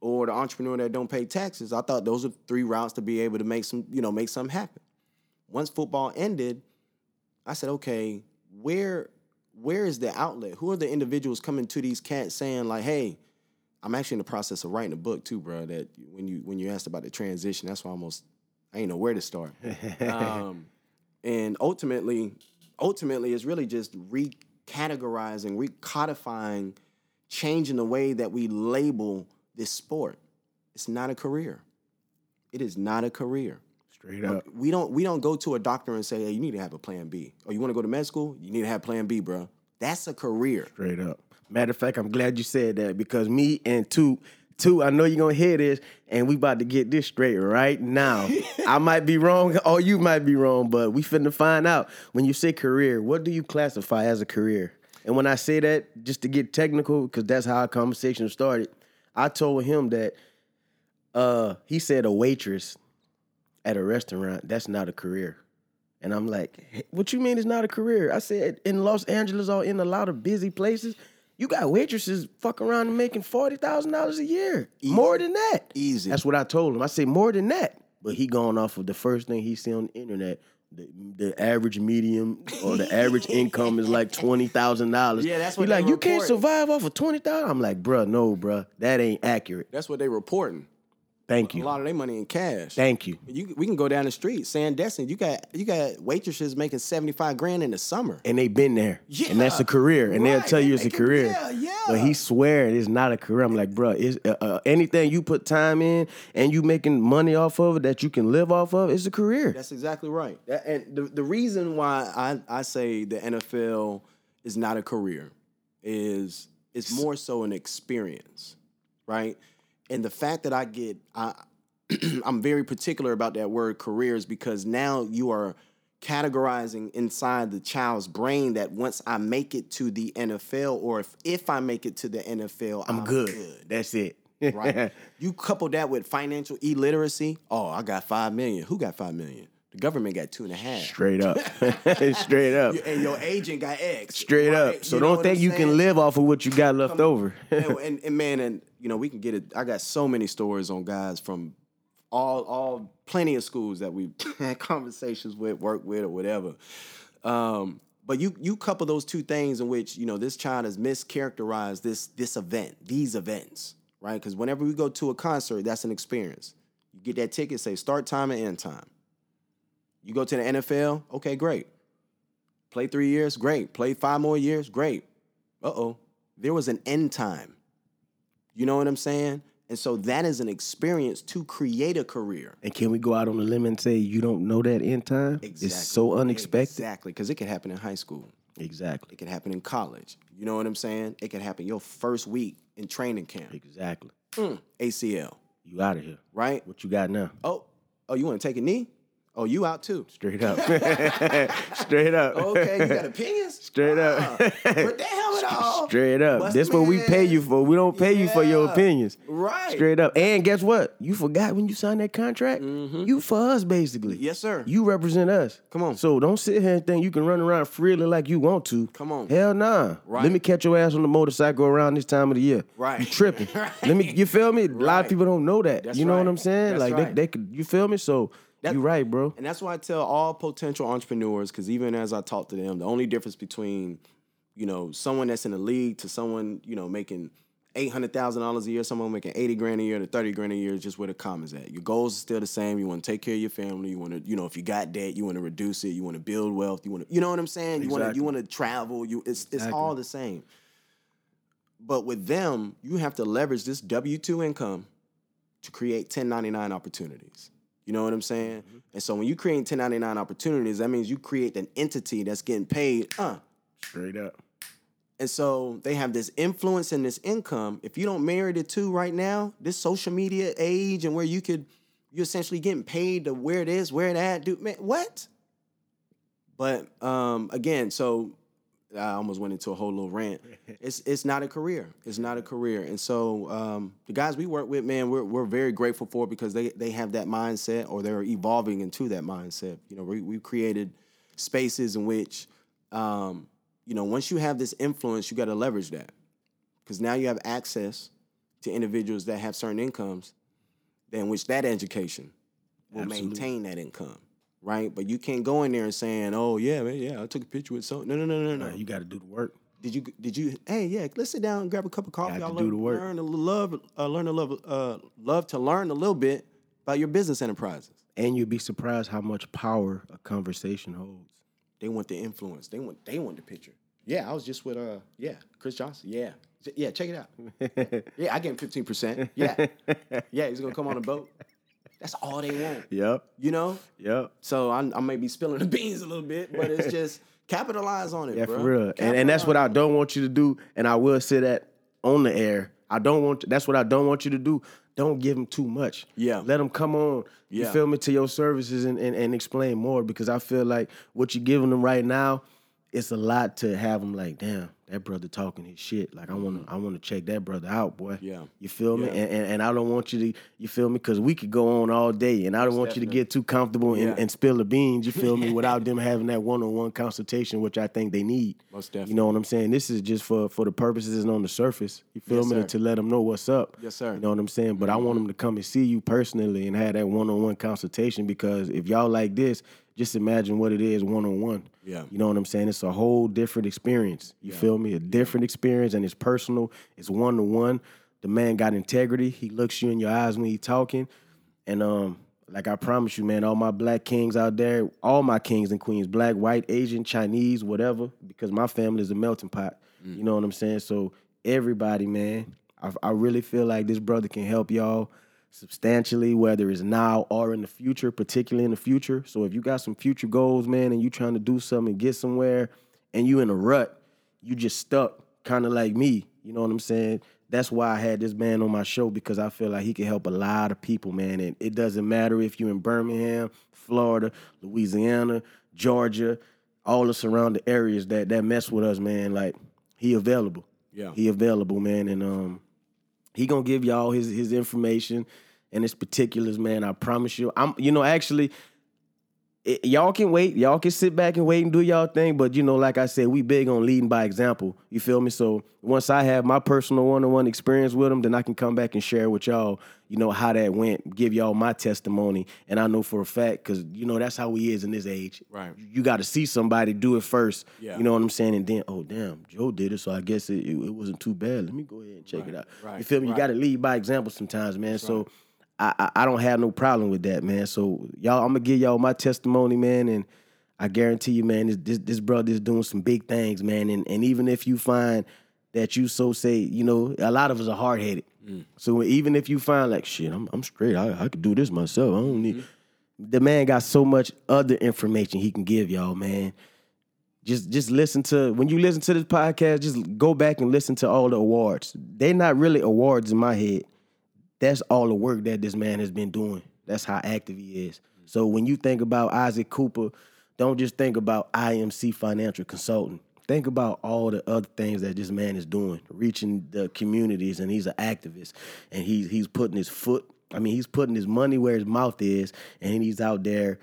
or the entrepreneur that don't pay taxes. I thought those were three routes to be able to make some, you know, make something happen. Once football ended, I said, okay, where where is the outlet? Who are the individuals coming to these cats saying, like, hey, I'm actually in the process of writing a book too, bro, that when you when you asked about the transition, that's why I almost, I ain't know where to start. um, and ultimately, ultimately, it's really just recategorizing, recodifying, changing the way that we label this sport. It's not a career. It is not a career. Straight up. We don't we don't go to a doctor and say, hey, you need to have a plan B. Or you want to go to med school? You need to have plan B, bro. That's a career. Straight up. Matter of fact, I'm glad you said that because me and two, two, I know you're going to hear this, and we about to get this straight right now. I might be wrong or you might be wrong, but we finna find out. When you say career, what do you classify as a career? And when I say that, just to get technical, because that's how our conversation started, I told him that Uh, he said a waitress at a restaurant, that's not a career. And I'm like, hey, what you mean it's not a career? I said, in Los Angeles or in a lot of busy places, you got waitresses fuck around and making forty thousand dollars a year. Easy. More than that. Easy. That's what I told him. I said, more than that. But he gone off of the first thing he see on the internet. The, the average medium or the average income is like twenty thousand dollars. Yeah, that's what he they like, reporting. You can't survive off of twenty thousand dollars. I'm like, bruh, no, bruh. That ain't accurate. That's what they reporting. Thank you. A lot of their money in cash. Thank you. you. We can go down the street. Sandestin, you got you got waitresses making seventy-five grand in the summer. And they been there. Yeah. And that's a career. And right. they'll tell you and it's a can, career. Yeah, yeah. But he swear it's not a career. I'm like, bro, it's, uh, uh, anything you put time in and you making money off of it that you can live off of, it's a career. That's exactly right. That, and the, the reason why I, I say the N F L is not a career is it's more so an experience, right? And the fact that I get, I, I'm very particular about that word careers because now you are categorizing inside the child's brain that once I make it to the N F L or if, if I make it to the N F L, I'm, I'm good. good. That's it. Right? You couple that with financial illiteracy. Oh, I got five million. Who got five million? The government got two and a half. Straight up. Straight up. And your agent got X. Straight right? up. So you don't think you can live off of what you got left over. and, and, and man, and you know, we can get it. I got so many stories on guys from all, all plenty of schools that we've had conversations with, worked with, or whatever. Um, but you you couple those two things in which, you know, this child has mischaracterized this this event, these events, right? Because whenever we go to a concert, that's an experience. You get that ticket, say start time and end time. You go to the N F L, okay, great. Play three years, great. Play five more years, great. Uh-oh, there was an end time. You know what I'm saying? And so that is an experience to create a career. And can we go out on a limb and say you don't know that end time? Exactly. It's so unexpected. Exactly, because it could happen in high school. Exactly. It could happen in college. You know what I'm saying? It could happen your first week in training camp. Exactly. Mm, A C L. You out of here. Right? What you got now? Oh, oh, you want to take a knee? Oh, you out too. Straight up. Straight up. Okay, you got opinions? Straight up. Put the helmet on. Straight up. Bust That's what we pay you for. We don't pay yeah. you for your opinions. Right. Straight up. And guess what? You forgot when you signed that contract? Mm-hmm. You for us, basically. Yes, sir. You represent us. Come on. So don't sit here and think you can run around freely like you want to. Come on. Hell nah. Right. Let me catch your ass on the motorcycle around this time of the year. Right. You tripping. Right. Let me, you feel me? Right. A lot of people don't know that. That's you know right. what I'm saying? That's like right. they, they could, you feel me? So. You're right, bro. And that's why I tell all potential entrepreneurs, because even as I talk to them, the only difference between, you know, someone that's in the league to someone, you know, making eight hundred thousand dollars a year, someone making eighty grand a year to thirty grand a year is just where the common's at. Your goals are still the same. You want to take care of your family. You want to, you know, if you got debt, you want to reduce it. You want to build wealth. You want to, you know what I'm saying? Exactly. You want to, you want to travel. You, it's, exactly. it's all the same. But with them, you have to leverage this W two income to create ten ninety-nine opportunities. You know what I'm saying? Mm-hmm. And so when you create ten ninety-nine opportunities, that means you create an entity that's getting paid. Uh. Straight up. And so they have this influence and this income. If you don't marry the two right now, this social media age and where you could, you're essentially getting paid to where it is, where it at, dude, man, what? But um, again, so I almost went into a whole little rant. It's it's not a career. It's not a career. And so um, the guys we work with, man, we're we're very grateful for because they, they have that mindset or they're evolving into that mindset. You know, we we created spaces in which, um, you know, once you have this influence, you got to leverage that because now you have access to individuals that have certain incomes, in which that education will Absolutely. maintain that income. Right, but you can't go in there and saying, "Oh yeah, man, yeah, I took a picture with so." No, no, no, no, no. Nah, you got to do the work. Did you? Did you? Hey, yeah, let's sit down and grab a cup of coffee. Got to do the work. Learn to love, uh, learn to love, uh, love to learn a little bit about your business enterprises. And you'd be surprised how much power a conversation holds. They want the influence. They want. They want the picture. Yeah, I was just with uh, yeah, Chris Johnson. Yeah, yeah, check it out. Yeah, I get fifteen percent. Yeah, yeah, he's gonna come on a boat. That's all they want. Yep. You know? Yep. So I, I may be spilling the beans a little bit, but it's just capitalize on it, yeah, bro. Yeah, for real. And, and that's what I don't want you to do, and I will say that on the air. I don't want to, that's what I don't want you to do. Don't give them too much. Yeah. Let them come on. Yeah. You feel me to your services and, and, and explain more because I feel like what you're giving them right now, it's a lot to have them like, damn, that brother talking his shit. Like, I wanna, I wanna check that brother out, boy. Yeah, you feel me? Yeah. And, and and I don't want you to, you feel me? Because we could go on all day, and I don't Most want definitely. you to get too comfortable yeah. and, and spill the beans. You feel me? Without them having that one-on-one consultation, which I think they need. Most definitely. You know what I'm saying? This is just for for the purposes and on the surface. You feel yes, me? Sir. To let them know what's up. Yes, sir. You know what I'm saying? But mm-hmm. I want them to come and see you personally and have that one-on-one consultation, because if y'all like this, just imagine what it is one-on-one. Yeah. You know what I'm saying? It's a whole different experience. You yeah. feel me? A different experience, and it's personal. It's one-to-one. The man got integrity. He looks you in your eyes when he's talking. And um, like I promise you, man, all my black kings out there, all my kings and queens, black, white, Asian, Chinese, whatever, because my family is a melting pot. Mm. You know what I'm saying? So everybody, man, I, I really feel like this brother can help y'all substantially, whether it's now or in the future, particularly in the future. So if you got some future goals, man, and you trying to do something and get somewhere, and you in a rut, you just stuck, kind of like me. You know what I'm saying? That's why I had this man on my show, because I feel like he can help a lot of people, man. And it doesn't matter if you're in Birmingham, Florida, Louisiana, Georgia, all the surrounding areas that that mess with us, man. Like, he available. Yeah. He available, man. And um, he gonna give y'all his his information and its particulars, man. I promise you. I'm, you know, actually, it, y'all can wait. Y'all can sit back and wait and do y'all thing. But, you know, like I said, we big on leading by example. You feel me? So once I have my personal one-on-one experience with them, then I can come back and share with y'all, you know, how that went, give y'all my testimony. And I know for a fact, because, you know, that's how he is in this age. Right. You got to see somebody do it first. Yeah. You know what I'm saying? And then, oh, damn, Joe did it, so I guess it, it, it wasn't too bad. Let me go ahead and check right. it out. Right. You feel me? Right. You got to lead by example sometimes, man. That's so. Right. I, I don't have no problem with that, man. So, y'all, I'm going to give y'all my testimony, man, and I guarantee you, man, this this, this brother is doing some big things, man, and, and even if you find that you so say, you know, a lot of us are hard-headed. Mm. So, even if you find, like, shit, I'm I'm straight. I, I could do this myself. I don't need... Mm. The man got so much other information he can give y'all, man. Just just listen to... When you listen to this podcast, just go back and listen to all the awards. They're not really awards in my head. That's all the work that this man has been doing. That's how active he is. So when you think about Isaac Cooper, don't just think about I M C Financial Consulting. Think about all the other things that this man is doing, reaching the communities, and he's an activist. And he's, he's putting his foot, I mean, he's putting his money where his mouth is, and he's out there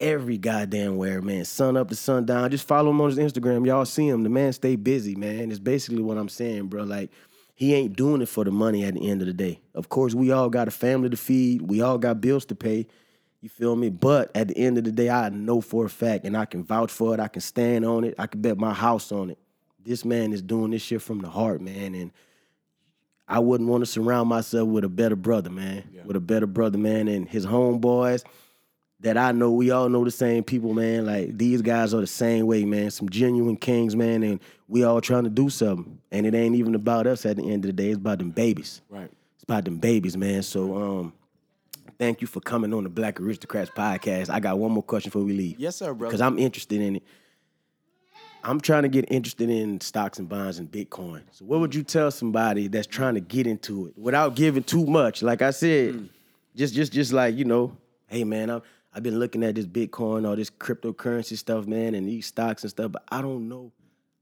every goddamn where, man. Sun up to sundown. Just follow him on his Instagram. Y'all see him. The man stay busy, man. It's basically what I'm saying, bro. Like, he ain't doing it for the money at the end of the day. Of course, we all got a family to feed. We all got bills to pay. You feel me? But at the end of the day, I know for a fact, and I can vouch for it. I can stand on it. I can bet my house on it. This man is doing this shit from the heart, man. And I wouldn't want to surround myself with a better brother, man. Yeah. With a better brother, man. And his homeboys that I know, we all know the same people, man. Like, these guys are the same way, man. Some genuine kings, man, and we all trying to do something. And it ain't even about us at the end of the day. It's about them babies. Right. It's about them babies, man. So um, thank you for coming on the Black Aristocrats podcast. I got one more question before we leave. Yes, sir, bro. Because I'm interested in it. I'm trying to get interested in stocks and bonds and Bitcoin. So what would you tell somebody that's trying to get into it without giving too much? Like I said, mm. just, just, just like, you know, hey, man, I'm... I've been looking at this Bitcoin, all this cryptocurrency stuff, man, and these stocks and stuff, but I don't know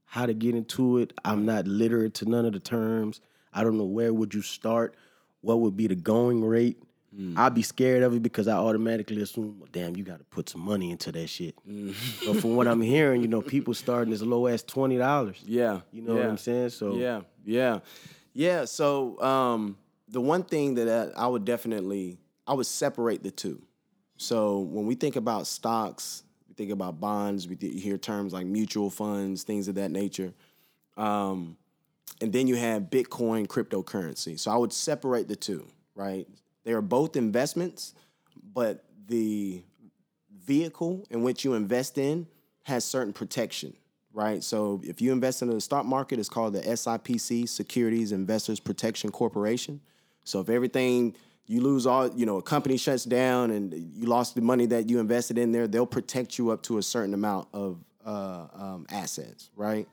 how to get into it. I'm not literate to none of the terms. I don't know, where would you start? What would be the going rate? Mm. I'd be scared of it because I automatically assume, well, damn, you got to put some money into that shit. Mm. But from what I'm hearing, you know, people starting as low as twenty dollars. Yeah. You know yeah. what I'm saying? So yeah, yeah. Yeah, so um, the one thing that I would definitely, I would separate the two. So when we think about stocks, we think about bonds, we hear terms like mutual funds, things of that nature. Um, and then you have Bitcoin, cryptocurrency. So I would separate the two, right? They are both investments, but the vehicle in which you invest in has certain protection, right? So if you invest in the stock market, it's called the S I P C, Securities Investors Protection Corporation. So if everything... You lose all, you know, a company shuts down and you lost the money that you invested in there, they'll protect you up to a certain amount of uh, um, assets, right?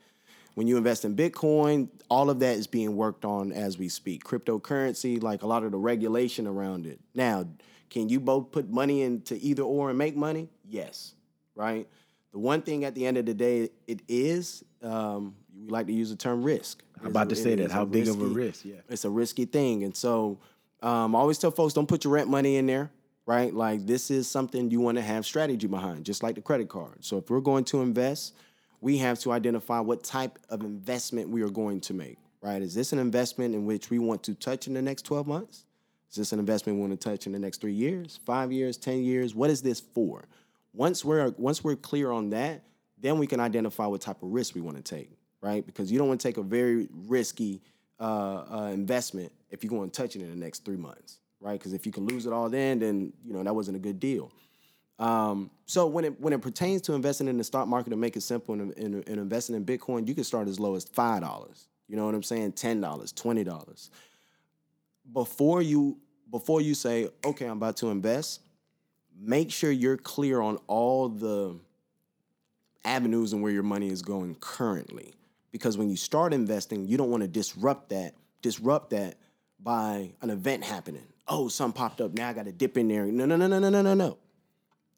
When you invest in Bitcoin, all of that is being worked on as we speak. Cryptocurrency, like a lot of the regulation around it. Now, can you both put money into either or and make money? Yes, right? The one thing at the end of the day, it is, um, we like to use the term risk. I'm about to say that. How big of a risk? Yeah, it's a risky thing. And so um, I always tell folks, don't put your rent money in there, right? Like, this is something you want to have strategy behind, just like the credit card. So if we're going to invest, we have to identify what type of investment we are going to make, right? Is this an investment in which we want to touch in the next twelve months? Is this an investment we want to touch in the next three years, five years, ten years? What is this for? Once we're once we're clear on that, then we can identify what type of risk we want to take, right? Because you don't want to take a very risky uh, uh, investment if you're going to touch it in the next three months, right? Because if you can lose it all then, then you know that wasn't a good deal. Um, so when it when it pertains to investing in the stock market, to make it simple, and, and, and investing in Bitcoin, you can start as low as five dollars. You know what I'm saying? ten dollars, twenty dollars. Before you before you say, okay, I'm about to invest, make sure you're clear on all the avenues and where your money is going currently. Because when you start investing, you don't want to disrupt that, disrupt that by an event happening. Oh, something popped up. Now I got to dip in there. No, no, no, no, no, no, no, no.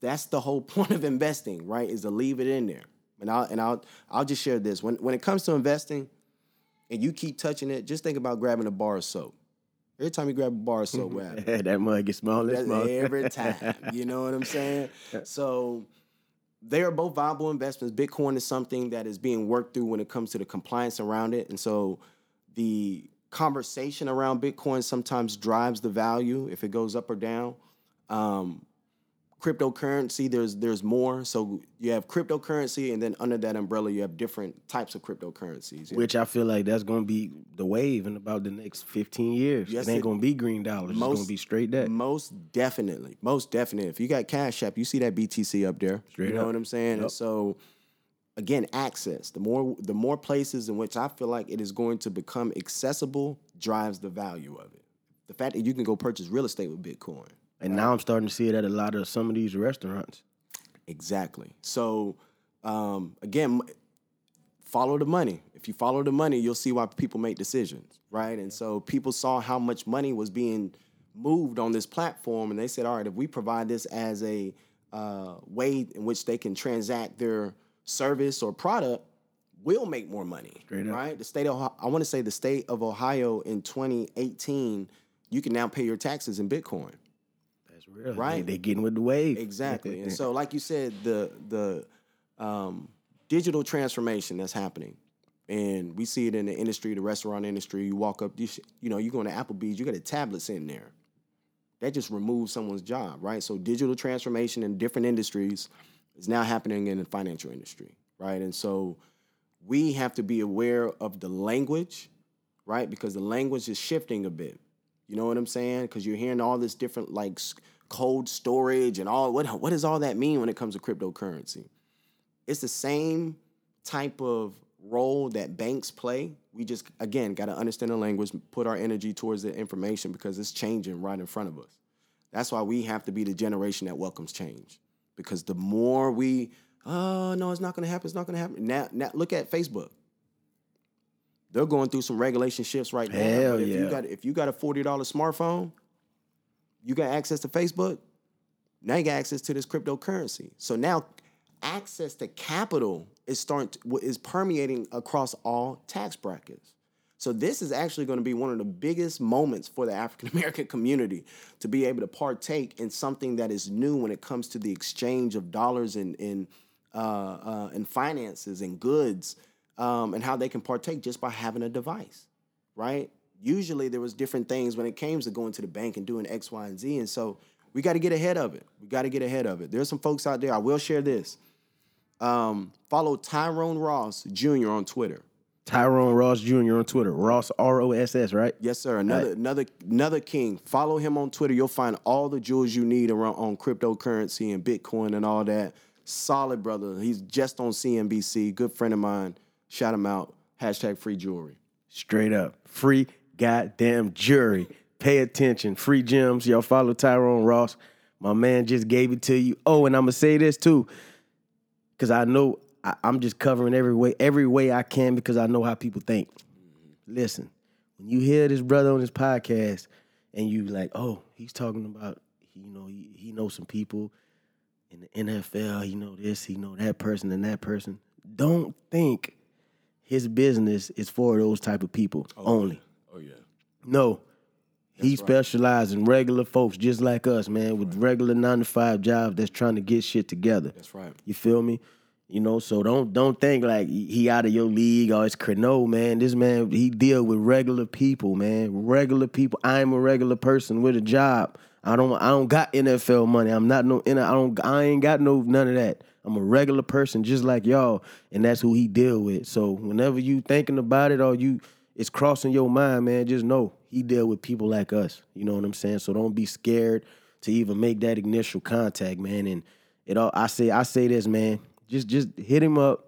That's the whole point of investing, right? Is to leave it in there. And I'll and I'll I'll just share this. When when it comes to investing and you keep touching it, just think about grabbing a bar of soap. Every time you grab a bar of soap, what happens? That mug gets smaller and smaller. Every time. You know what I'm saying? So they are both viable investments. Bitcoin is something that is being worked through when it comes to the compliance around it. And so the conversation around Bitcoin sometimes drives the value if it goes up or down. Um, cryptocurrency, there's there's more. So you have cryptocurrency, and then under that umbrella, you have different types of cryptocurrencies. Yeah? Which I feel like that's going to be the wave in about the next fifteen years. Yes, it ain't going to be green dollars. Most, it's going to be straight that. Most definitely. Most definitely. If you got Cash App, you see that B T C up there. Straight you know up. What I'm saying? Yep. And so, again, access. The more the more places in which I feel like it is going to become accessible drives the value of it. The fact that you can go purchase real estate with Bitcoin. And now I'm starting to see it at a lot of some of these restaurants. Exactly. So, um, again, follow the money. If you follow the money, you'll see why people make decisions, right? And so people saw how much money was being moved on this platform, and they said, all right, if we provide this as a uh, way in which they can transact their service or product, we'll make more money, Straight right? Up. The state of I want to say the state of Ohio in twenty eighteen, you can now pay your taxes in Bitcoin. Really? Right, they're getting with the wave. Exactly, and so like you said, the the um, digital transformation that's happening, and we see it in the industry, the restaurant industry. You walk up, you, sh- you know, you go into Applebee's, you got a tablet in there. That just removes someone's job, right? So digital transformation in different industries is now happening in the financial industry, right? And so we have to be aware of the language, right? Because the language is shifting a bit. You know what I'm saying? Because you're hearing all this different like. Cold storage and all what what does all that mean when it comes to cryptocurrency? It's the same type of role that banks play. We just again got to understand the language, put our energy towards the information because it's changing right in front of us. That's why we have to be the generation that welcomes change. Because the more we, oh no, it's not gonna happen, it's not gonna happen. Now, now look at Facebook. They're going through some regulation shifts right now. Hell if yeah. you got if you got a forty dollar smartphone. You got access to Facebook, now you got access to this cryptocurrency. So now access to capital is starting to, is permeating across all tax brackets. So this is actually going to be one of the biggest moments for the African-American community to be able to partake in something that is new when it comes to the exchange of dollars and, and, uh, uh, and finances and goods um, and how they can partake just by having a device, right? Usually there was different things when it came to going to the bank and doing X, Y, and Z. And so we got to get ahead of it. We got to get ahead of it. There's some folks out there. I will share this. Um, follow Tyrone Ross Junior on Twitter. Tyrone Ross Junior on Twitter. Ross, R O S S, right? Yes, sir. Another right. another, another king. Follow him on Twitter. You'll find all the jewels you need around on cryptocurrency and Bitcoin and all that. Solid brother. He's just on C N B C. Good friend of mine. Shout him out. Hashtag free jewelry. Straight up. Free goddamn jury. Pay attention. Free gems. Y'all follow Tyrone Ross. My man just gave it to you. Oh, and I'm going to say this too, because I know I, I'm just covering every way, every way I can because I know how people think. Listen, when you hear this brother on this podcast and you like, oh, he's talking about, you know, he, he knows some people in the N F L. He know this, he know that person and that person. Don't think his business is for those type of people oh, only. Yeah. Oh, yeah. No, that's he specializes right. in regular folks just like us, man, that's with right. regular nine to five jobs that's trying to get shit together. That's right. You feel me? You know, so don't don't think like he out of your league or it's no, man. This man, he deal with regular people, man. Regular people. I'm a regular person with a job. I don't I don't got N F L money. I'm not no I don't I ain't got no none of that. I'm a regular person just like y'all, and that's who he deal with. So whenever you thinking about it or you it's crossing your mind, man, just know he deal with people like us. You know what I'm saying? So don't be scared to even make that initial contact, man. And it all I say I say this, man. Just just hit him up.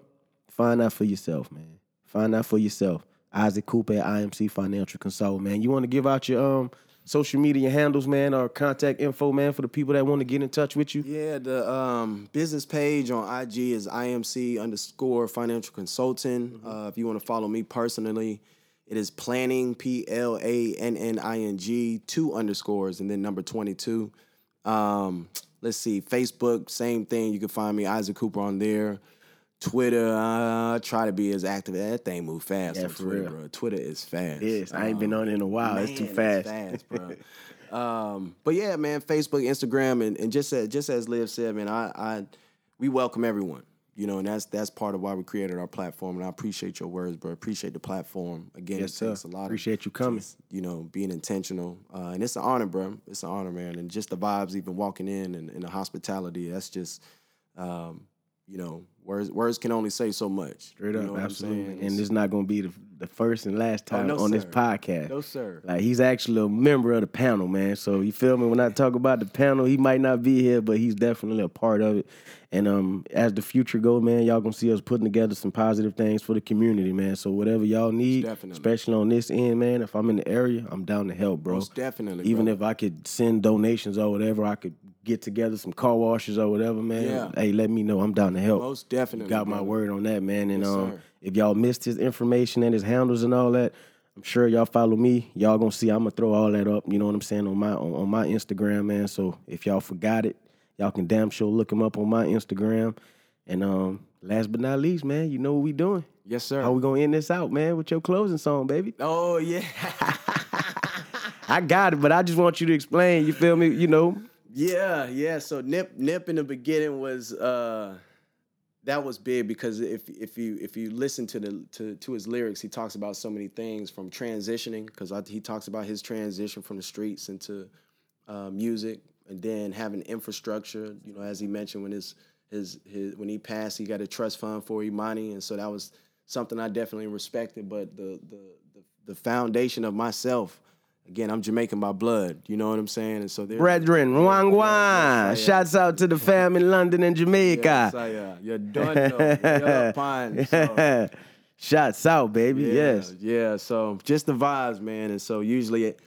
Find out for yourself, man. Find out for yourself. Isaac Cooper at I M C Financial Consulting, man. You want to give out your um social media handles, man, or contact info, man, for the people that want to get in touch with you? Yeah, the um, business page on I G is I M C underscore financial consulting. Mm-hmm. Uh, if you want to follow me personally, it is planning, P L A N N I N G, two underscores, and then number twenty-two. Um... Let's see, Facebook, same thing. You can find me, Isaac Cooper, on there. Twitter, uh, try to be as active. That thing move fast yeah, on Twitter, real. Bro. Twitter is fast. It is. Um, I ain't been on it in a while. Man, it's too fast. It's fast, bro. um, but yeah, man, Facebook, Instagram, and, and just as, just as Liv said, man, I, I we welcome everyone. You know, and that's that's part of why we created our platform. And I appreciate your words, bro. Appreciate the platform. Again, yes, it takes sir. a lot. Appreciate of, you coming. Just, you know, being intentional. Uh, and it's an honor, bro. It's an honor, man. And just the vibes, even walking in and, and the hospitality, that's just, um, you know, words words can only say so much. Straight you know up, absolutely. And it's, it's not going to be the, the first and last time oh, no, on sir. this podcast. No, sir. Like, he's actually a member of the panel, man. So, you feel me? When I talk about the panel, he might not be here, but he's definitely a part of it. And um, as the future go, man, y'all gonna see us putting together some positive things for the community, man. So whatever y'all need, definitely. especially on this end, man, if I'm in the area, I'm down to help, bro. Most definitely. Even bro. if I could send donations or whatever, I could get together some car washes or whatever, man. Yeah. Hey, let me know. I'm down to help. Most definitely. Got my bro. word on that, man. And yes, um, if y'all missed his information and his handles and all that, I'm sure y'all follow me. Y'all gonna see. I'm gonna throw all that up. You know what I'm saying on my on, on my Instagram, man. So if y'all forgot it, y'all can damn sure look him up on my Instagram. And um, last but not least, man, you know what we doing. Yes, sir. How we going to end this out, man, with your closing song, baby? Oh, yeah. I got it, but I just want you to explain, you feel me, you know? Yeah, yeah. So Nip Nip in the beginning was, uh, that was big because if if you if you listen to the to, to his lyrics, he talks about so many things from transitioning, because he talks about his transition from the streets into uh, music. And then having infrastructure, you know, as he mentioned, when his, his his when he passed, he got a trust fund for Imani, and so that was something I definitely respected. But the the the, the foundation of myself, again, I'm Jamaican by blood, you know what I'm saying? And so there, brethren, Rwangwan, shouts out to the fam in London and Jamaica. Yes, I, uh, you're done though. Pine. So. Shouts out, baby. Yeah, yes, yeah. So just the vibes, man, and so usually. It,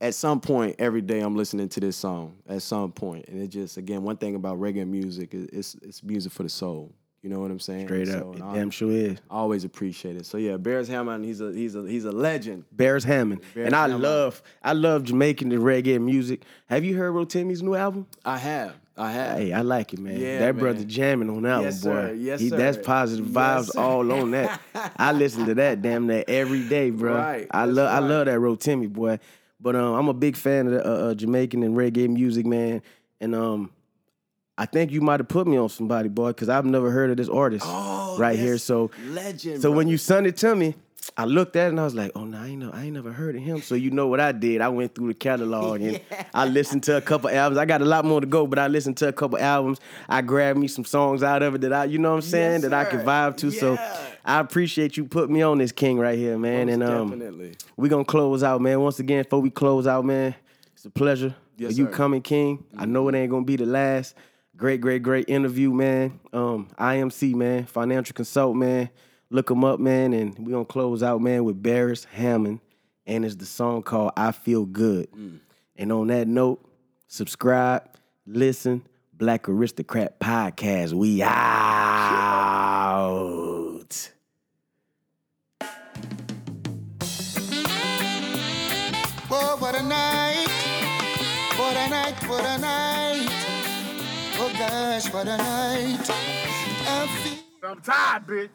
At some point every day, I'm listening to this song. At some point, and it just again one thing about reggae music is it's, it's music for the soul. You know what I'm saying? Straight so, up, it damn sure is. I always appreciate it. So yeah, Beres Hammond, he's a he's a he's a legend. Beres Hammond, Beres and I Hammond. love I love Jamaican and reggae music. Have you heard Rotimi's new album? I have. I have. Hey, I like it, man. Yeah, that man. brother jamming on that yes, one, boy. Sir. Yes, he, sir. That's positive vibes yes, all on that. I listen to that damn that every day, bro. Right. I love right. I love that Rotimi, boy. But um, I'm a big fan of the, uh, uh, Jamaican and reggae music, man. And um, I think you might have put me on somebody, boy, because I've never heard of this artist oh, right here. So legend. So bro. when you sent it to me, I looked at it and I was like, oh, no, I ain't, no, I ain't never heard of him. So you know what I did. I went through the catalog and yeah. I listened to a couple albums. I got a lot more to go, but I listened to a couple albums. I grabbed me some songs out of it that I, you know what I'm saying, yes, that sir. I could vibe to. Yeah. So I appreciate you putting me on this king right here, man. Most and um, definitely. We're going to close out, man. Once again, before we close out, man, it's a pleasure. Yes, you sir. coming, king. Mm-hmm. I know it ain't going to be the last. Great, great, great interview, man. Um, I M C, man, Financial Consult, man. Look him up, man, and we're going to close out, man, with Beres Hammond, and it's the song called I Feel Good. Mm. And on that note, subscribe, listen, Black Aristocrat Podcast. We out. Oh, what a night. What a night, what a night. Oh, gosh, what a night. I feel- I'm tired, bitch.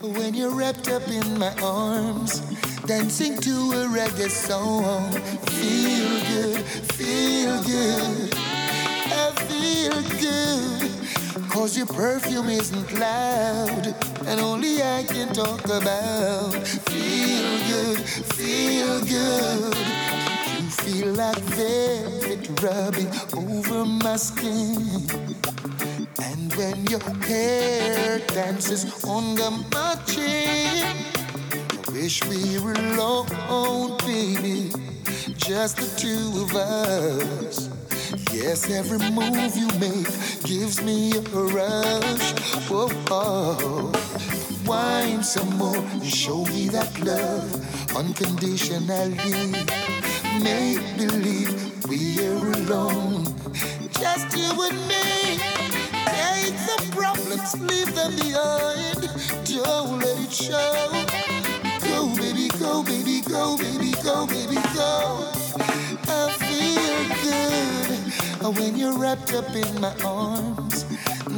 When you're wrapped up in my arms, dancing to a reggae song, I feel good, feel good, I feel good, cause your perfume isn't loud, and only I can talk about. Feel good, feel good, you feel like velvet rubbing over my skin. And when your hair dances under my chin, I wish we were alone, baby, just the two of us. Yes, every move you make gives me a rush. Whoa, oh, wine some more and show me that love unconditionally. Make believe we're alone, just you and me. Take the problems, leave them behind. Don't let it show. Go, baby, go, baby, go, baby, go, baby, go. I feel good when you're wrapped up in my arms,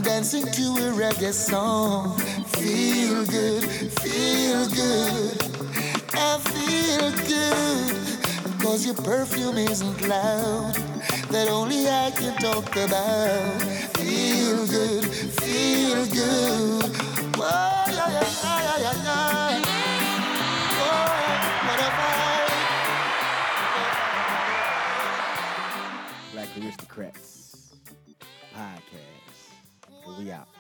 dancing to a reggae song. Feel good, feel good, I feel good, cause your perfume isn't loud, that only I can talk about. Feel good, feel good. Whoa, yeah, yeah, yeah, yeah, yeah. Whoa, what a vibe. Black Aristocrats Podcast. We out.